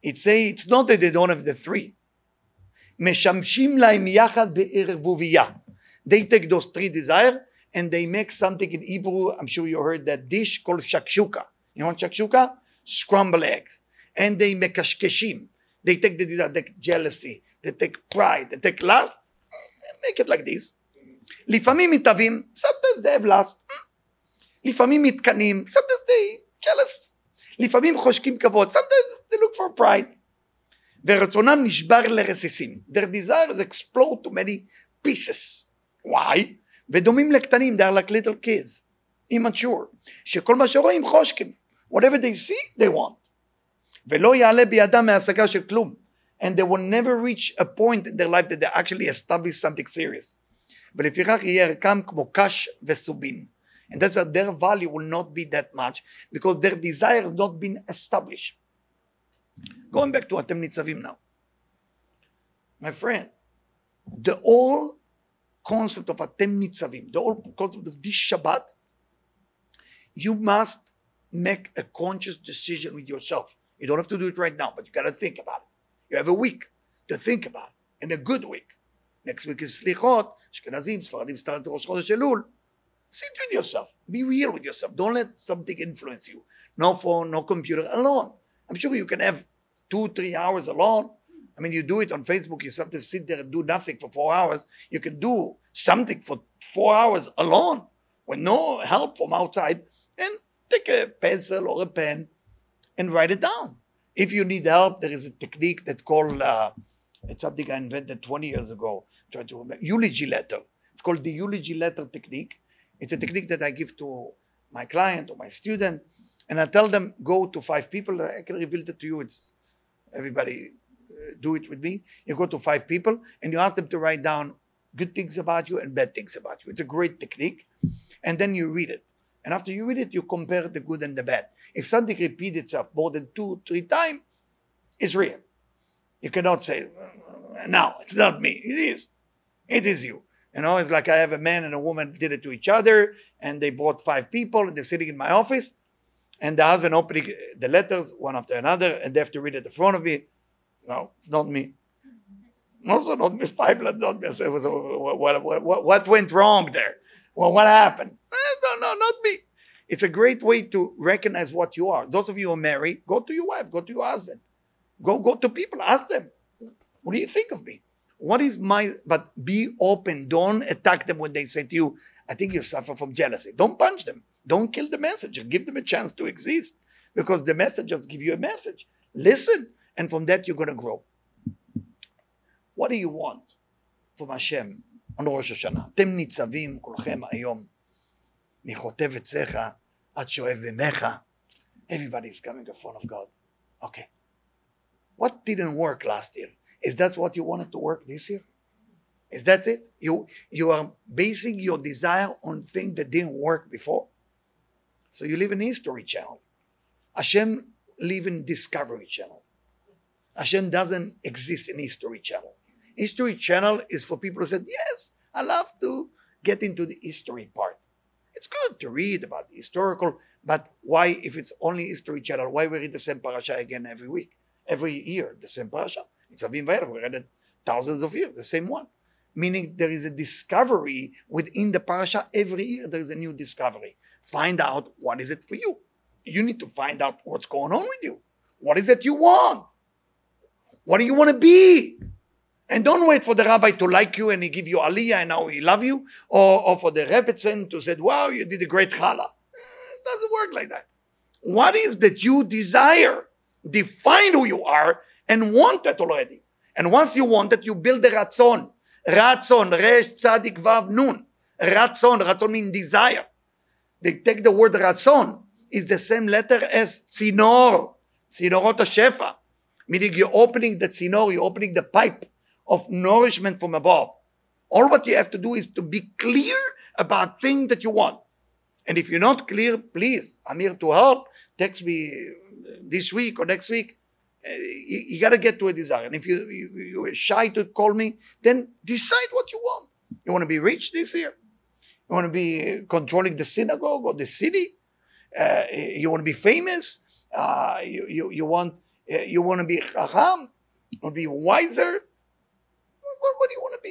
It say it's not that they don't have the three. Meshamshim laim yachad be'ervuviyah. They take those three desires and they make something in Hebrew. I'm sure you heard that dish called shakshuka. You know shakshuka? Scrambled eggs. And they mekashkeshim. They take the desire, they take jealousy, they take pride, they take lust, make it like this. Lifamim mitavim, sometimes they have lust. Lifamim mitkanim, sometimes they jealous. Lifamim choshkim kavod, sometimes they look for pride. V'ratzonam nishbar l'resisim. Their desires explode to many pieces. Why? V'domim lektanim, they are like little kids, immature. Shekol ma sheroim choshkim. Whatever they see, they want. And they will never reach a point in their life that they actually establish something serious. And that's that their value will not be that much because their desire has not been established. Going back to atem nitzavim now. My friend, the whole concept of atem nitzavim, the whole concept of this Shabbat, you must make a conscious decision with yourself. You don't have to do it right now, but you got to think about it. You have a week to think about it, and a good week. Next week is Slichot, Ashkenazim, Sfaradim, start Rosh Chodesh Elul. Sit with yourself. Be real with yourself. Don't let something influence you. No phone, no computer, alone. I'm sure you can have two, three hours alone. I mean, you do it on Facebook. You sometimes sit there and do nothing for four hours. You can do something for four hours alone with no help from outside. And take a pencil or a pen and write it down. If you need help, there is a technique that's called, uh, it's something I invented twenty years ago, try to remember, eulogy letter. It's called the eulogy letter technique. It's a technique that I give to my client or my student, and I tell them, go to five people, I can reveal it to you, it's everybody uh, do it with me. You go to five people, and you ask them to write down good things about you and bad things about you. It's a great technique, and then you read it. And after you read it, you compare the good and the bad. If something repeats itself more than two, three times, it's real. You cannot say, no, it's not me. It is. It is you. You know, it's like I have a man and a woman did it to each other, and they brought five people, and they're sitting in my office, and the husband opening the letters one after another, and they have to read at the front of me. No, it's not me. Also not me. Five, not me. What, what, what, what went wrong there? Well, what happened? No, no, not me. It's a great way to recognize what you are. Those of you who are married, go to your wife, go to your husband. Go, go to people, ask them, what do you think of me? What is my, but be open. Don't attack them when they say to you, I think you suffer from jealousy. Don't punch them. Don't kill the messenger. Give them a chance to exist because the messengers give you a message. Listen, and from that you're going to grow. What do you want from Hashem? On Rosh Hashanah, אתם ניצבים כולכם היום מחוטב עציך עד שואב ממך. Everybody is coming in front of God. Okay. What didn't work last year? Is that what you wanted to work this year? Is that it? You you are basing your desire on things that didn't work before. So you live in History Channel. Hashem live in Discovery Channel. Hashem doesn't exist in History Channel. History Channel is for people who said, yes, I love to get into the history part. It's good to read about the historical, but why, if it's only History Channel, why we read the same Parashah again every week, every year, the same Parashah? It's a Vayelech, we read it thousands of years, the same one. Meaning there is a discovery within the Parashah every year, there is a new discovery. Find out what is it for you. You need to find out what's going on with you. What is it you want? What do you want to be? And don't wait for the rabbi to like you and he give you aliyah and now he love you. Or, or for the Rebbetzin to say, wow, you did a great challah. It doesn't work like that. What is that you desire? Define who you are and want that already. And once you want it, you build the ratzon. Ratzon, resh, tzadik, vav, nun. Ratzon, ratzon means desire. They take the word ratzon. It's the same letter as tzinor. Tzinorot ha-shefa. Meaning you're opening the tzinor, you're opening the pipe of nourishment from above. All what you have to do is to be clear about things that you want. And if you're not clear, please, I'm here to help. Text me this week or next week. You, you got to get to a desire. And if you, you, you're shy to call me, then decide what you want. You want to be rich this year? You want to be controlling the synagogue or the city? Uh, you want to be famous? Uh, you, you, you want uh, you want to be chacham? You want to be wiser? What, what do you want to be?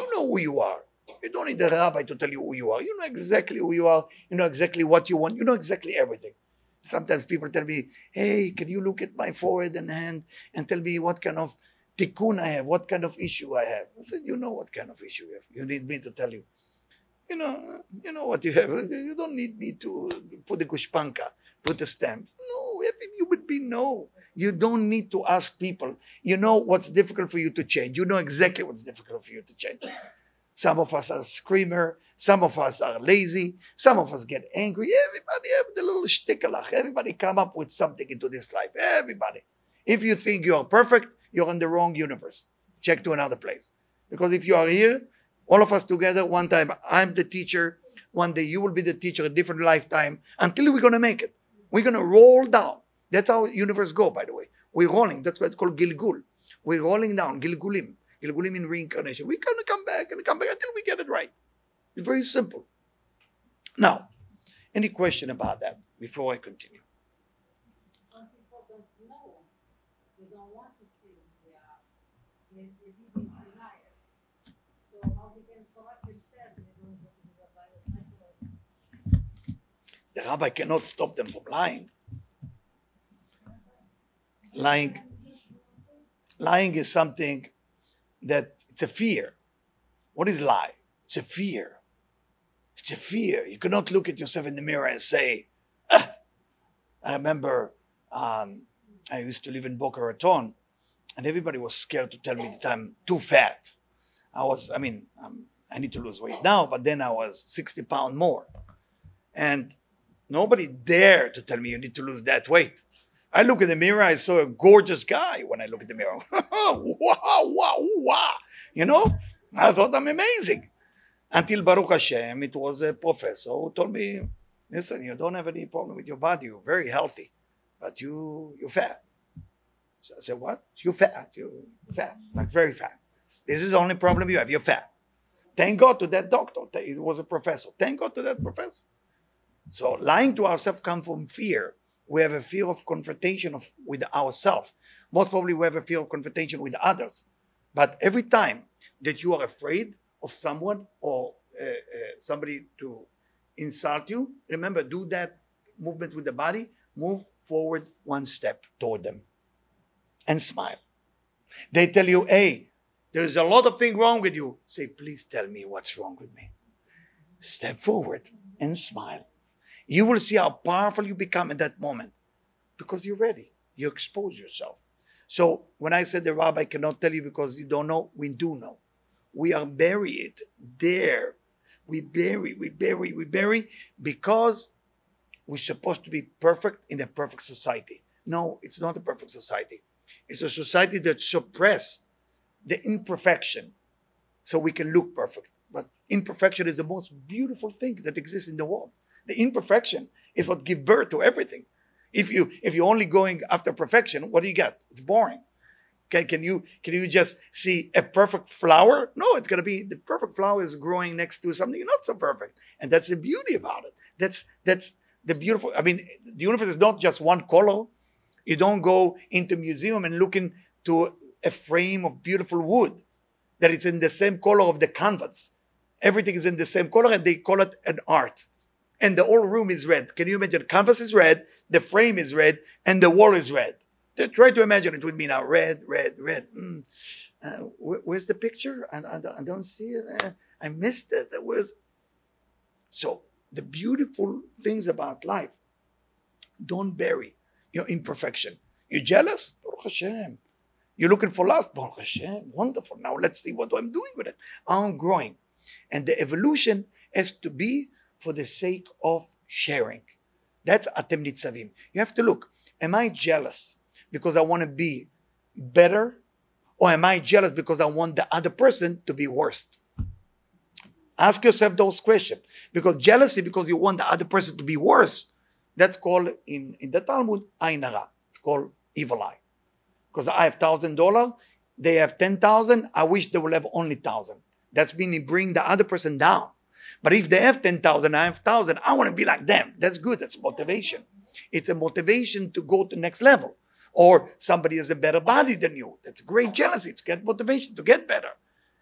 You know who you are. You don't need the rabbi to tell you who you are. You know exactly who you are. You know exactly what you want. You know exactly everything. Sometimes people tell me, hey, can you look at my forehead and hand and tell me what kind of tikkun I have, what kind of issue I have? I said, you know what kind of issue you have. You need me to tell you. You know, you know what you have. You don't need me to put the gushpanka, put the stamp. No, every human being know. You don't need to ask people. You know what's difficult for you to change. You know exactly what's difficult for you to change. Some of us are screamer. Some of us are lazy. Some of us get angry. Everybody have the little shtikalach. Everybody come up with something into this life. Everybody. If you think you are perfect, you're in the wrong universe. Check to another place. Because if you are here, all of us together, one time I'm the teacher. One day you will be the teacher, a different lifetime. Until we're going to make it. We're going to roll down. That's how universe go, by the way. We're rolling. That's why it's called Gilgul. We're rolling down. Gilgulim. Gilgulim in reincarnation. We're going to come back and come back until we get it right. It's very simple. Now, any question about that before I continue? When people don't know, they don't want to see who they are. They live in denial. So how they can correct themselves, they don't go to the rabbi. The rabbi cannot stop them from lying. Lying, lying is something that it's a fear. What is lie? It's a fear. It's a fear. You cannot look at yourself in the mirror and say, ah. I remember um, I used to live in Boca Raton and everybody was scared to tell me that I'm too fat. I was, I mean, um, I need to lose weight now, but then I was sixty pounds more. And nobody dared to tell me you need to lose that weight. I look in the mirror, I saw a gorgeous guy when I look in the mirror. Wow, wow, wow. You know, I thought I'm amazing. Until Baruch Hashem, it was a professor who told me, listen, you don't have any problem with your body. You're very healthy, but you, you're fat. So I said, what? You're fat. You're fat, like very fat. This is the only problem you have. You're fat. Thank God to that doctor. It was a professor. Thank God to that professor. So lying to ourselves comes from fear. We have a fear of confrontation of, with ourselves. Most probably we have a fear of confrontation with others. But every time that you are afraid of someone or uh, uh, somebody to insult you, remember, do that movement with the body, move forward one step toward them and smile. They tell you, hey, there's a lot of things wrong with you. Say, please tell me what's wrong with me. Step forward and smile. You will see how powerful you become in that moment because you're ready. You expose yourself. So when I said the rabbi cannot tell you because you don't know, we do know. We are buried there. We bury, we bury, we bury because we're supposed to be perfect in a perfect society. No, it's not a perfect society. It's a society that suppresses the imperfection so we can look perfect. But imperfection is the most beautiful thing that exists in the world. The imperfection is what gives birth to everything. If you if you're only going after perfection, what do you get? It's boring. Can can you can you just see a perfect flower? No, it's gonna be the perfect flower is growing next to something not so perfect, and that's the beauty about it. That's that's the beautiful. I mean, the universe is not just one color. You don't go into a museum and look into a frame of beautiful wood that is in the same color of the canvas. Everything is in the same color, and they call it an art. And the whole room is red. Can you imagine? The canvas is red, the frame is red, and the wall is red. Try to imagine it with me now. Red, red, red. Mm. Uh, where, where's the picture? I, I, I don't see it. Uh, I missed it. Where's... So the beautiful things about life, don't bury your imperfection. You're jealous? Baruch Hashem. You're looking for lust? Baruch Hashem. Wonderful. Now let's see what I'm doing with it. I'm growing. And the evolution has to be for the sake of sharing. That's atem nitzavim. You have to look. Am I jealous because I want to be better? Or am I jealous because I want the other person to be worse? Ask yourself those questions. Because jealousy, because you want the other person to be worse, that's called, in, in the Talmud, ayin hara. It's called evil eye. Because I have one thousand dollars, they have ten thousand dollars, I wish they will have only one thousand dollars. That's meaning bring the other person down. But if they have ten thousand dollars, I have one thousand dollars, I want to be like them. That's good. That's motivation. It's a motivation to go to the next level. Or somebody has a better body than you. That's great jealousy. It's great motivation to get better.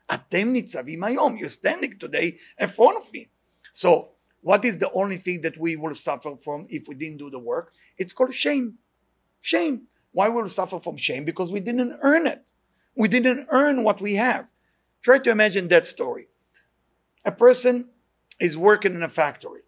Atem nitzavim hayom. You're standing today in front of me. So what is the only thing that we will suffer from if we didn't do the work? It's called shame. Shame. Why will we suffer from shame? Because we didn't earn it. We didn't earn what we have. Try to imagine that story. A person is working in a factory.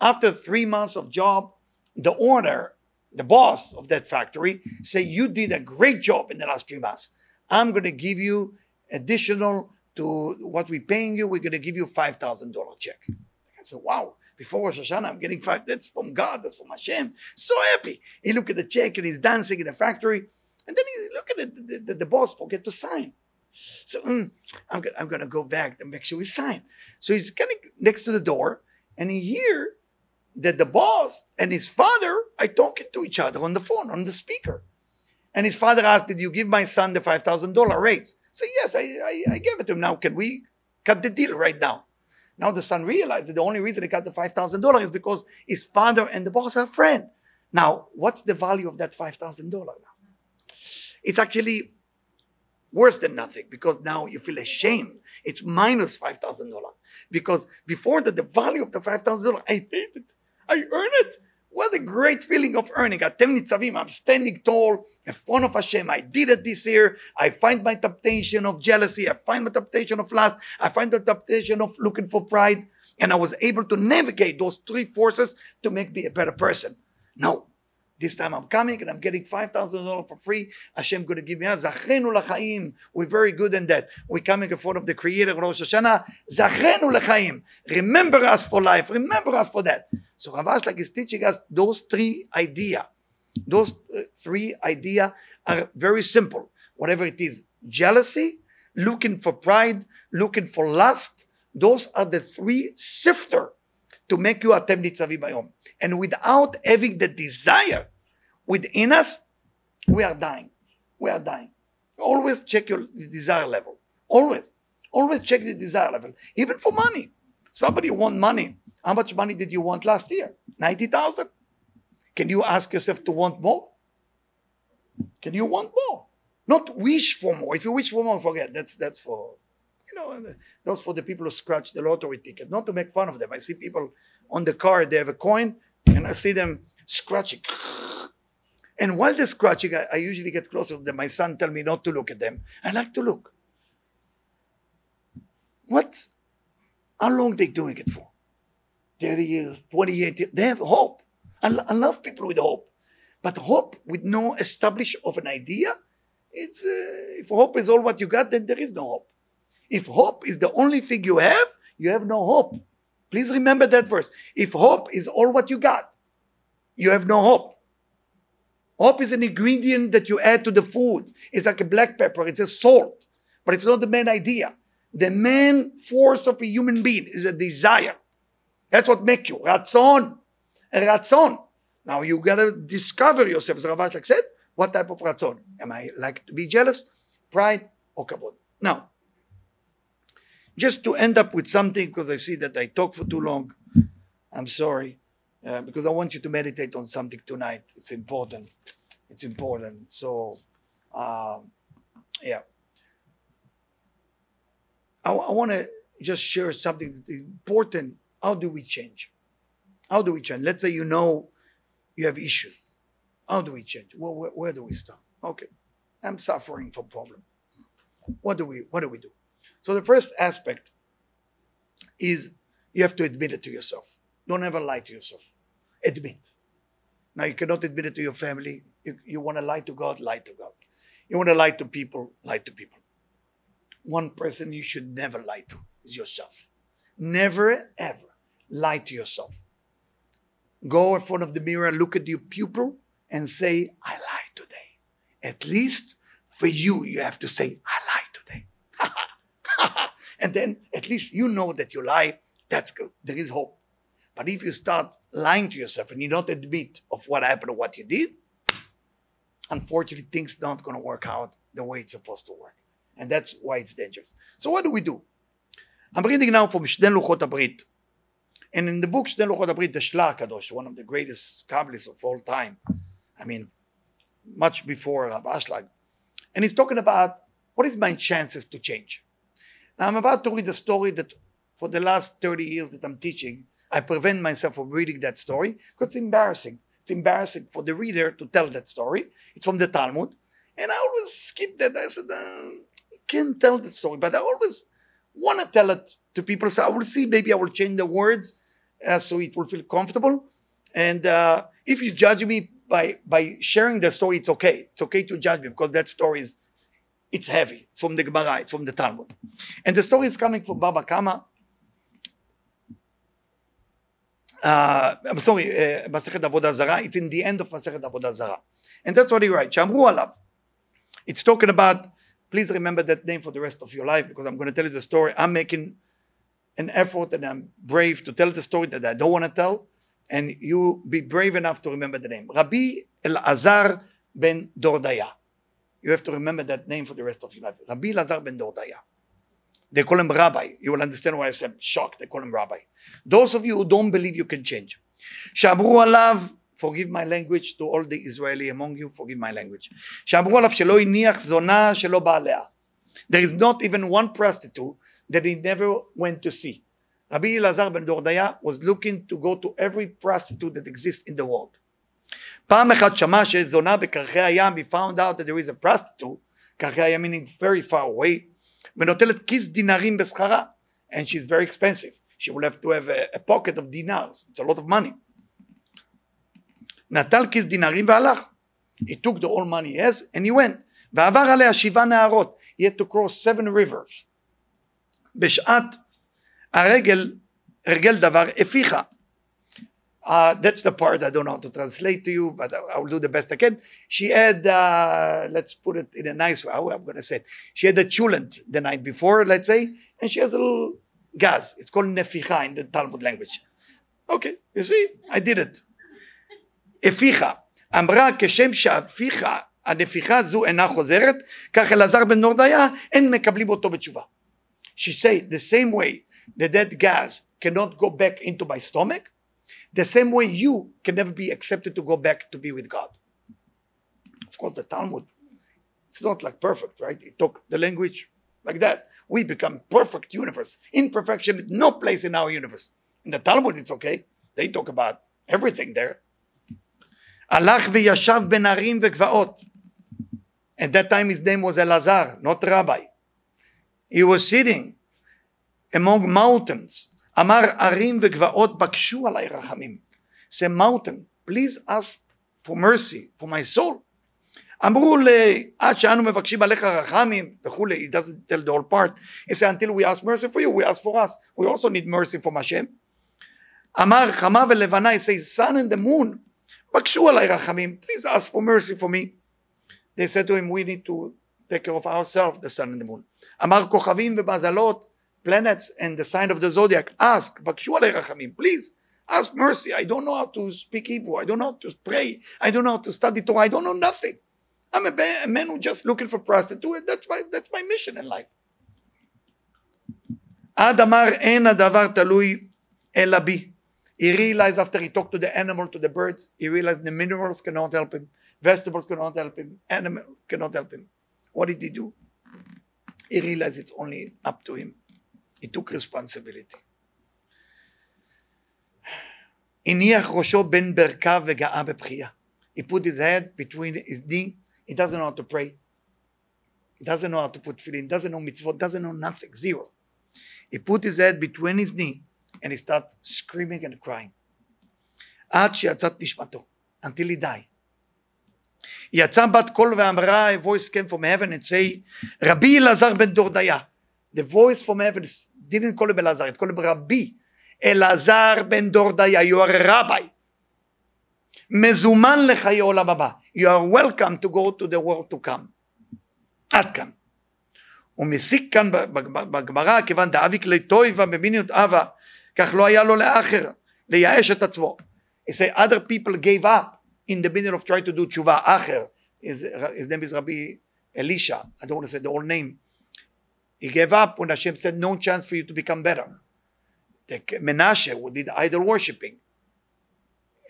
After three months of job, the owner, the boss of that factory, say, you did a great job in the last three months. I'm going to give you additional to what we're paying you. We're going to give you five thousand dollars check. I said, wow, before Rosh Hashanah, I'm getting five. That's from God. That's from Hashem. So happy. He looked at the check and he's dancing in the factory. And then he looked at it. The, the, the boss forget to sign. So mm, I'm, go- I'm going to go back and make sure we sign. So he's getting next to the door and he hears that the boss and his father are talking to each other on the phone, on the speaker. And his father asked, did you give my son the five thousand dollars raise? Say, yes, I, I, I gave it to him. Now, can we cut the deal right now? Now the son realized that the only reason he got the five thousand dollars is because his father and the boss are friends. Now, what's the value of that five thousand dollars now? It's actually worse than nothing because now you feel ashamed. It's minus five thousand dollars because before that, the value of the five thousand dollars, I paid it. I earned it. What a great feeling of earning. Atem nitzavim, I'm standing tall in front of Hashem. I did it this year. I find my temptation of jealousy. I find my temptation of lust. I find the temptation of looking for pride. And I was able to navigate those three forces to make me a better person. No. This time I'm coming and I'm getting five thousand dollars for free. Hashem going to give me, zachenu l'chaim. We're very good in that. We're coming in front of the Creator, Rosh Hashanah. Zachenu l'chaim. Remember us for life. Remember us for that. So Rav Ashlag is teaching us those three ideas. Those uh, three ideas are very simple. Whatever it is, jealousy, looking for pride, looking for lust. Those are the three sifters to make you atem nitzavim hayom. And without having the desire within us, we are dying. We are dying. Always check your desire level. Always. Always check the desire level. Even for money. Somebody want money. How much money did you want last year? ninety thousand. Can you ask yourself to want more? Can you want more? Not wish for more. If you wish for more, forget. That's, that's for... No, those for the people who scratch the lottery ticket, not to make fun of them. I see people on the card, they have a coin, and I see them scratching. And while they're scratching, I, I usually get closer to them. My son tells me not to look at them. I like to look. What? How long are they doing it for? thirty years, twenty-eight years. They have hope. I, I love people with hope. But hope with no establishment of an idea, it's uh, if hope is all what you got, then there is no hope. If hope is the only thing you have, you have no hope. Please remember that verse. If hope is all what you got, you have no hope. Hope is an ingredient that you add to the food. It's like a black pepper. It's a salt. But it's not the main idea. The main force of a human being is a desire. That's what makes you. Ratzon. Ratzon. Now you got to discover yourself, as Rav Ashlag said, what type of ratzon? Am I like to be jealous, pride, or kavod? Now, just to end up with something, because I see that I talk for too long. I'm sorry. Uh, because I want you to meditate on something tonight. It's important. It's important. So, um, yeah. I, I want to just share something that is important. How do we change? How do we change? Let's say you know you have issues. How do we change? Where, where, where do we start? Okay, I'm suffering from problem. What do we What do we do? So the first aspect is you have to admit it to yourself. Don't ever lie to yourself. Admit. Now you cannot admit it to your family. You, you want to lie to God? Lie to God. You want to lie to people? Lie to people. One person you should never lie to is yourself. Never ever lie to yourself. Go in front of the mirror, look at your pupil, and say, "I lied today." At least for you, you have to say, "I lied today." And then at least you know that you lie. That's good. There is hope. But if you start lying to yourself and you don't admit of what happened or what you did, unfortunately, things aren't going to work out the way it's supposed to work. And that's why it's dangerous. So what do we do? I'm reading now from Shnei Luchot HaBrit. And in the book Shnei Luchot HaBrit, the Shla HaKadosh, one of the greatest Kabbalists of all time. I mean, much before Rav Ashlag. And he's talking about, what is my chances to change? Now I'm about to read a story that for the last thirty years that I'm teaching, I prevent myself from reading that story because it's embarrassing. It's embarrassing for the reader to tell that story. It's from the Talmud. And I always skip that. I said, uh, I can't tell the story, but I always want to tell it to people. So I will see, maybe I will change the words uh, so it will feel comfortable. And uh, if you judge me by, by sharing the story, it's okay. It's okay to judge me because that story is, it's heavy. It's from the Gemara. It's from the Talmud. And the story is coming from Baba Kama. Uh, I'm sorry, uh, Masechet Avodah Zarah. It's in the end of Masechet Avodah Zarah. And that's what he writes. Shamru Alav. It's talking about, please remember that name for the rest of your life because I'm going to tell you the story. I'm making an effort and I'm brave to tell the story that I don't want to tell. And you be brave enough to remember the name. Rabbi Elazar ben Dordaya. You have to remember that name for the rest of your life. Rabbi Elazar ben Dordaya. They call him Rabbi. You will understand why I said shocked. They call him Rabbi. Those of you who don't believe you can change. Shabru alav, forgive my language to all the Israeli among you, forgive my language. Shabru alav shelo iniach zona shelo ba'alea. There is not even one prostitute that he never went to see. Rabbi Elazar ben Dordaya was looking to go to every prostitute that exists in the world. Pam echad shama shezona bekarchei hayam. He found out that there is a prostitute, karchei hayam meaning very far away, ונוטלת כיס דינרים בשכרה, and she's very expensive. She will have to have a, a pocket of dinars. It's a lot of money. נטל כיס דינרים והלך. He took the all money he has and he went. ועבר עליה שבע נהרות. He had to cross seven rivers. בשעת הרגל, הרגל דבר הפיכה. Uh, that's the part I don't know how to translate to you, but I, I will do the best I can. She had, uh, let's put it in a nice way, I'm going to say it. She had a cholent the night before, let's say, and she has a little gaz. It's called neficha in the Talmud language. Okay, you see, I did it. Eficha. Amra כשם שהפיכה, הנפיחה זו אינה חוזרת, כך אלעזר בן נורדיה, אין מקבלים אותו בתשובה. She said, the same way that that gas cannot go back into my stomach, the same way you can never be accepted to go back to be with God. Of course, the Talmud, it's not like perfect, right? It took the language like that. We become perfect universe. Imperfection is no place in our universe. In the Talmud, it's okay. They talk about everything there. Alach v'yashav ben arim v'gvaot. At that time, his name was Elazar, not Rabbi. He was sitting among mountains. Amar arim v'gvaot bakshu alai rachamim. Say, mountain, please ask for mercy for my soul. Amru le ad she'anu mevakshim alecha rachamim v'chule. He doesn't tell the whole part. He says, until we ask mercy for you, we ask for us. We also need mercy from Hashem. Amar chama ve'levana. He says, sun and the moon, bakshu alai rachamim. Please ask for mercy for me. They said to him, we need to take care of ourselves, the sun and the moon. Amar kochavim ve'mazalot. Planets and the sign of the zodiac, ask, bakshu alei rachamim, please, ask mercy. I don't know how to speak Hebrew. I don't know how to pray. I don't know how to study Torah. I don't know nothing. I'm a, ba- a man who's just looking for prostitutes. That's my, that's my mission in life. Ad amar en hadavar talui ela bi. He realized after he talked to the animal, to the birds, he realized the minerals cannot help him, vegetables cannot help him, animal cannot help him. What did he do? He realized it's only up to him. He took responsibility. He He put his head between his knee. He doesn't know how to pray. He doesn't know how to put tefillin. Doesn't know mitzvot. Doesn't know nothing. Zero. He put his head between his knee and he starts screaming and crying. Ad sheyatzat nishmato, until he died. Yatza bat kol ve'amra, a voice came from heaven and say, Rabbi Elazar ben Dordaya. The voice from heaven didn't call him Elazar. It called him Rabbi Elazar ben Dordaya. You are a rabbi. Mezuman lechaye olam haba. You are welcome to go to the world to come. Ad kan. ומסיק כאן בגמרא, כיוון דאבי כלי טויבה במיניות אבה, כך לא היה לו לאחר, לייאש את עצמו. He said, other people gave up in the middle of trying to do tshuva. Acher, his, his name is Rabbi Elisha. I don't want to say the whole name. He gave up when Hashem said, no chance for you to become better. The Menashe, who did idol worshipping,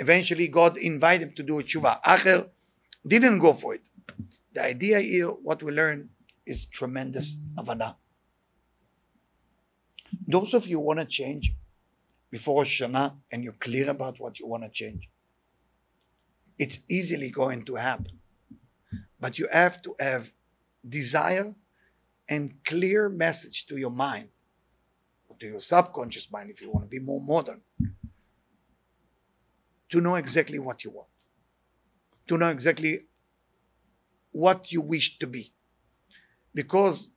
eventually God invited him to do a tshuva. Acher didn't go for it. The idea here, what we learn, is tremendous havana. Those of you who want to change before Shana and you're clear about what you want to change, it's easily going to happen. But you have to have desire and clear message to your mind, or to your subconscious mind if you want to be more modern, to know exactly what you want, to know exactly what you wish to be. Because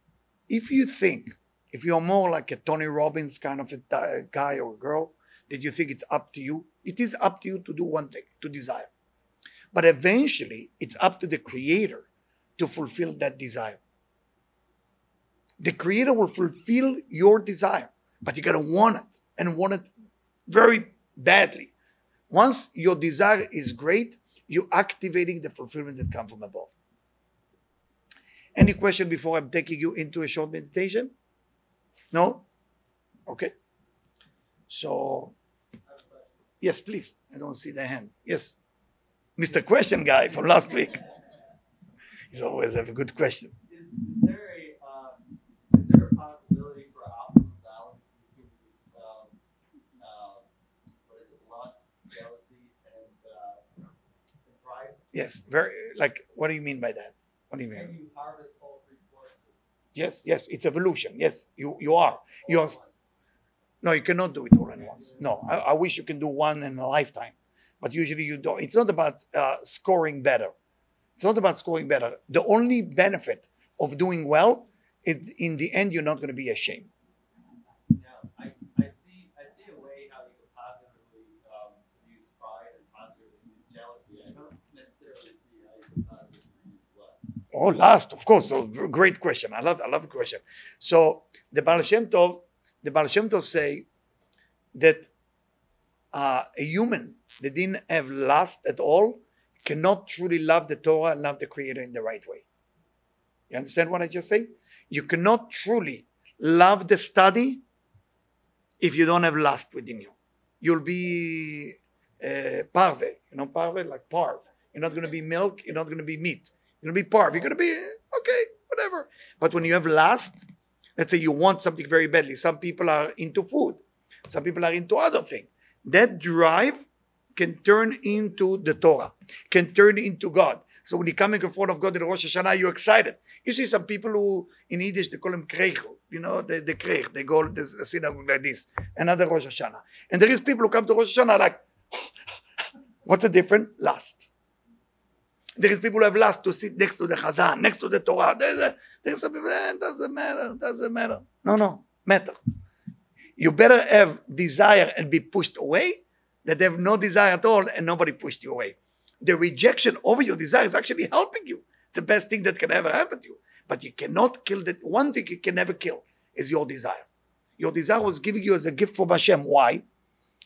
if you think, if you're more like a Tony Robbins kind of a guy or girl, that you think it's up to you, it is up to you to do one thing, to desire. But eventually, it's up to the Creator to fulfill that desire. The Creator will fulfill your desire, but you gotta want it, and want it very badly. Once your desire is great, you're activating the fulfillment that comes from above. Any question before I'm taking you into a short meditation? No? Okay. So, yes, please. I don't see the hand. Yes. Mister Question Guy from last week. He's always have a good question. Is, is, there, a, uh, is there a possibility for optimal balance between this, um, uh, what is it, lust, jealousy, and, uh, and pride? Yes. Very. Like, what do you mean by that? What do you mean? Can you harvest all three forces? Yes, yes, it's evolution. Yes, you, you are. You are. No, you cannot do it all at once. No, I, I wish you can do one in a lifetime. But usually you don't. It's not about uh, scoring better. It's not about scoring better. The only benefit of doing well is in the end you're not going to be ashamed. Now, I, I, see, I see a way how you could positively um, use pride and positively use jealousy. I don't necessarily see how you could positively. Oh, last, of course. So, great question. I love, I love the question. So, the Baal Shem Tov, the Baal Shem Tov say that uh, a human that didn't have lust at all cannot truly love the Torah and love the Creator in the right way. You understand what I just say? You cannot truly love the study if you don't have lust within you. You'll be uh, parve. You know, parve, like parve. You're not going to be milk. You're not going to be meat. You're going to be parve. You're going to be, okay, whatever. But when you have lust, let's say you want something very badly. Some people are into food. Some people are into other things. That drive can turn into the Torah, can turn into God. So when you come in front of God in Rosh Hashanah, you're excited. You see some people who, in Yiddish, they call them kreichel. You know, the kreich. They go to a synagogue like this. Another Rosh Hashanah. And there is people who come to Rosh Hashanah like, what's the difference? Lust. There is people who have lust to sit next to the Chazan, next to the Torah. There is some people, eh, doesn't matter, doesn't matter. No, no, matter. You better have desire and be pushed away than have no desire at all and nobody pushed you away. The rejection over your desire is actually helping you. It's the best thing that can ever happen to you. But you cannot kill that. One thing you can never kill is your desire. Your desire was given you as a gift from Hashem. Why?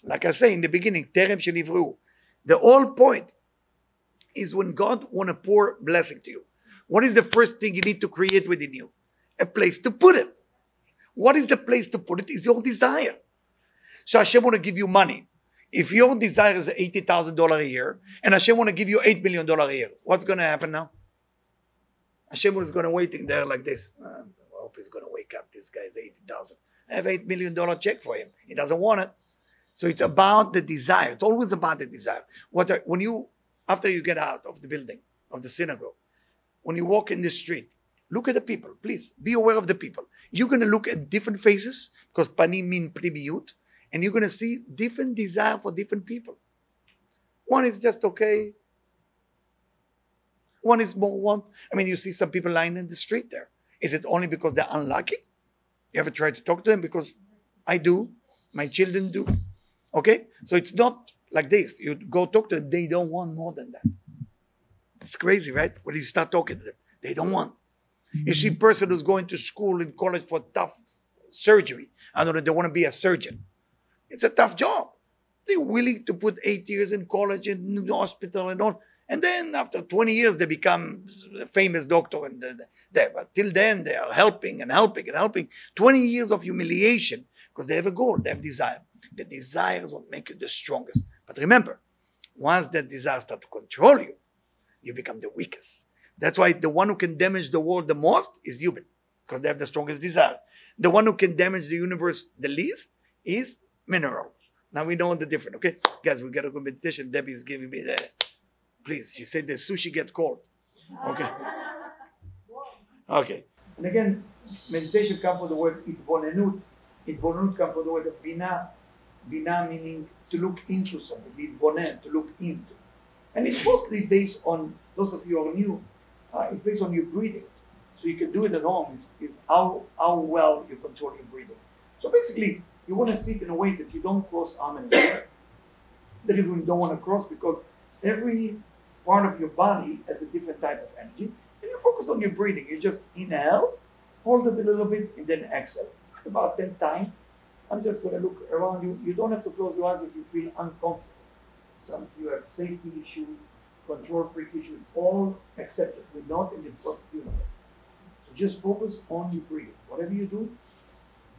Like I say in the beginning, Terem Shenivru. The whole point is when God want to pour blessing to you. What is the first thing you need to create within you? A place to put it. What is the place to put it? Is your desire. So Hashem want to give you money. If your desire is eighty thousand dollars a year, and Hashem want to give you eight million dollars a year, what's going to happen now? Hashem is going to wait in there like this. Uh, I hope he's going to wake up. This guy is eighty thousand dollars. I have eight million dollars check for him. He doesn't want it. So it's about the desire. It's always about the desire. What are, when you after you get out of the building, of the synagogue, when you walk in the street, look at the people, please. Be aware of the people. You're going to look at different faces, because panim mean pribiyut, and you're going to see different desire for different people. One is just okay. One is more want. I mean, you see some people lying in the street there. Is it only because they're unlucky? You ever try to talk to them? Because I do. My children do. Okay? So it's not like this. You go talk to them. They don't want more than that. It's crazy, right? When you start talking to them, they don't want. You see a person who's going to school and college for tough surgery. I don't know. They want to be a surgeon. It's a tough job. They're willing to put eight years in college and in the hospital and all. And then after twenty years, they become a famous doctor. And the, the, the, but till then, they are helping and helping and helping. twenty years of humiliation, because they have a goal, they have desire. The desire is what makes you the strongest. But remember, once that desire starts to control you, you become the weakest. That's why the one who can damage the world the most is human, because they have the strongest desire. The one who can damage the universe the least is minerals. Now we know the difference, okay? Guys, we got a good meditation. Debbie is giving me the... Please, she said the sushi get cold. Okay. Okay. And again, meditation comes from the word itbonenut. Itbonenut comes from the word of bina. Bina meaning to look into something. Itbonen, to look into. And it's mostly based on, those of you who are new, uh, it's based on your breathing. So you can do it at home, is, is how, how well you control your breathing. So basically, you want to sit in a way that you don't cross arm and leg. The reason you don't want to cross, because every part of your body has a different type of energy, and you focus on your breathing. You just inhale, hold it a little bit, and then exhale. About ten times, I'm just going to look around you. You don't have to close your eyes if you feel uncomfortable. Some of you have safety issues, control freak issues. It's all accepted. We're not in the perfect universe. So just focus on your breathing. Whatever you do,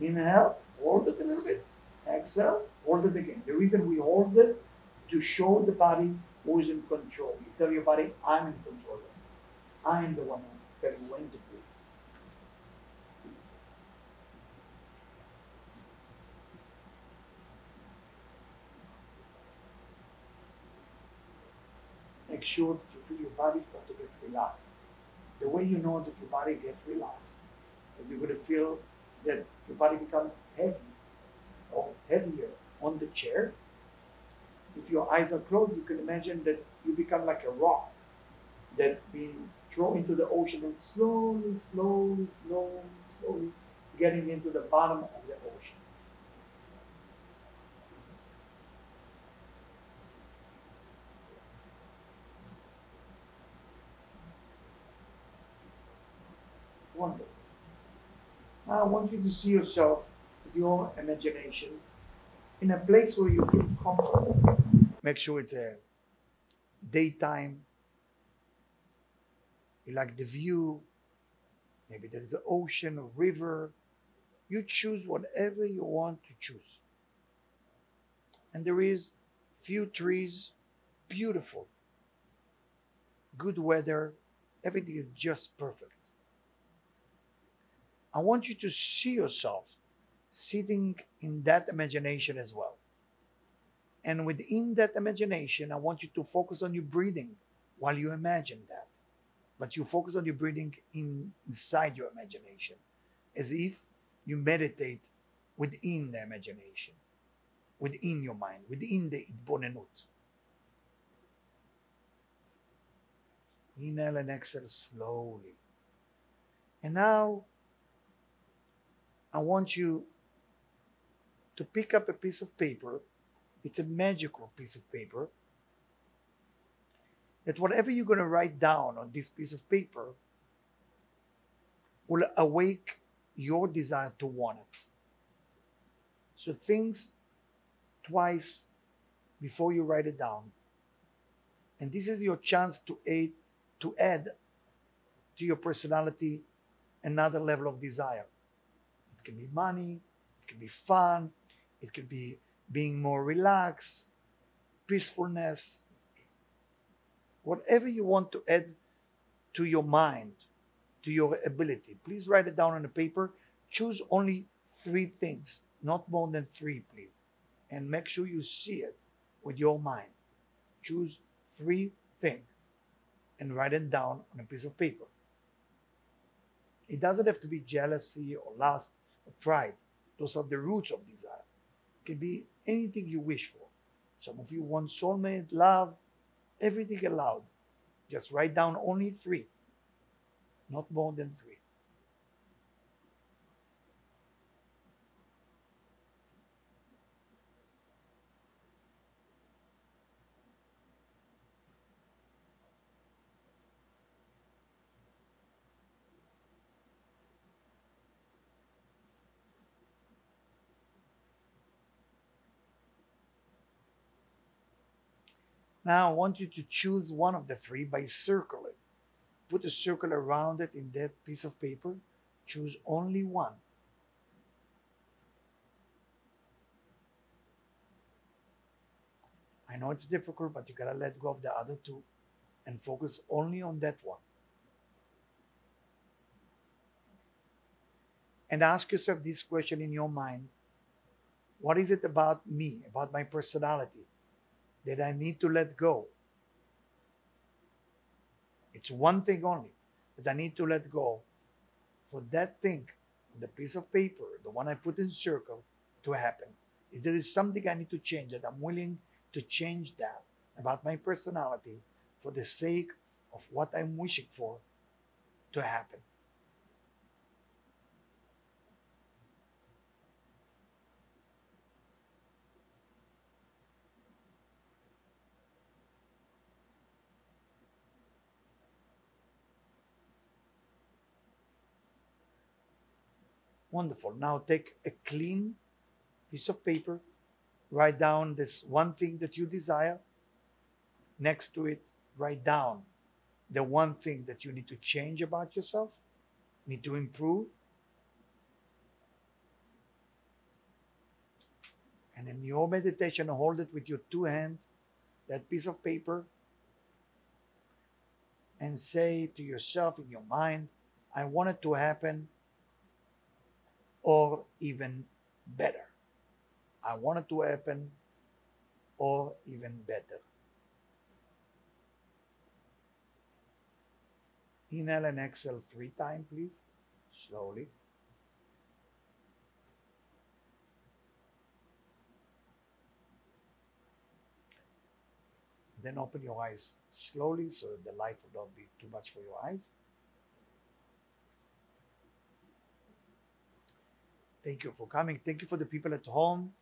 inhale, hold it a little bit, exhale, hold it again. The reason we hold it, to show the body who is in control. You tell your body, I'm in control. I am the one who tells you when to breathe. Make sure that you feel your body start to get relaxed. The way you know that your body gets relaxed is you're going to feel that your body becomes heavy or heavier on the chair. If your eyes are closed, you can imagine that you become like a rock that being thrown into the ocean and slowly, slowly, slowly, slowly getting into the bottom of the ocean. Wonderful. Now I want you to see yourself with your imagination in a place where you feel comfortable. Make sure it's uh, daytime. You like the view. Maybe there is an ocean, a river. You choose whatever you want to choose. And there is few trees, beautiful. Good weather. Everything is just perfect. I want you to see yourself sitting in that imagination as well. And within that imagination, I want you to focus on your breathing while you imagine that. But you focus on your breathing in, inside your imagination, as if you meditate within the imagination, within your mind, within the itbonenut. Inhale and exhale slowly. And now, I want you to pick up a piece of paper. It's a magical piece of paper. That whatever you're going to write down on this piece of paper will awake your desire to want it. So think twice before you write it down. And this is your chance to aid, to add to your personality another level of desire. It can be money, it can be fun, it could be being more relaxed, peacefulness, whatever you want to add to your mind, to your ability. Please write it down on the paper. Choose only three things, not more than three, please. And make sure you see it with your mind. Choose three thing and write it down on a piece of paper. It doesn't have to be jealousy or lust or pride. Those are the roots of desire. It can be anything you wish for. Some of you want soulmate, love, everything allowed. Just write down only three, not more than three. Now I want you to choose one of the three by circling. Put a circle around it in that piece of paper. Choose only one. I know it's difficult, but you gotta let go of the other two and focus only on that one. And ask yourself this question in your mind. What is it about me, about my personality, that I need to let go? It's one thing only that I need to let go for that thing, the piece of paper, the one I put in circle, to happen. If there is something I need to change, that I'm willing to change that about my personality for the sake of what I'm wishing for to happen. Wonderful. Now take a clean piece of paper, write down this one thing that you desire. Next to it, write down the one thing that you need to change about yourself, need to improve. And in your meditation, hold it with your two hands, that piece of paper, and say to yourself in your mind, I want it to happen, or even better. I want it to happen, or even better. Inhale and exhale three times, please, slowly. Then open your eyes slowly so the light will not be too much for your eyes. Thank you for coming. Thank you for the people at home,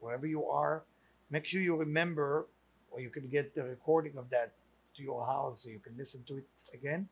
wherever you are. Make sure you remember, or you can get the recording of that to your house so you can listen to it again.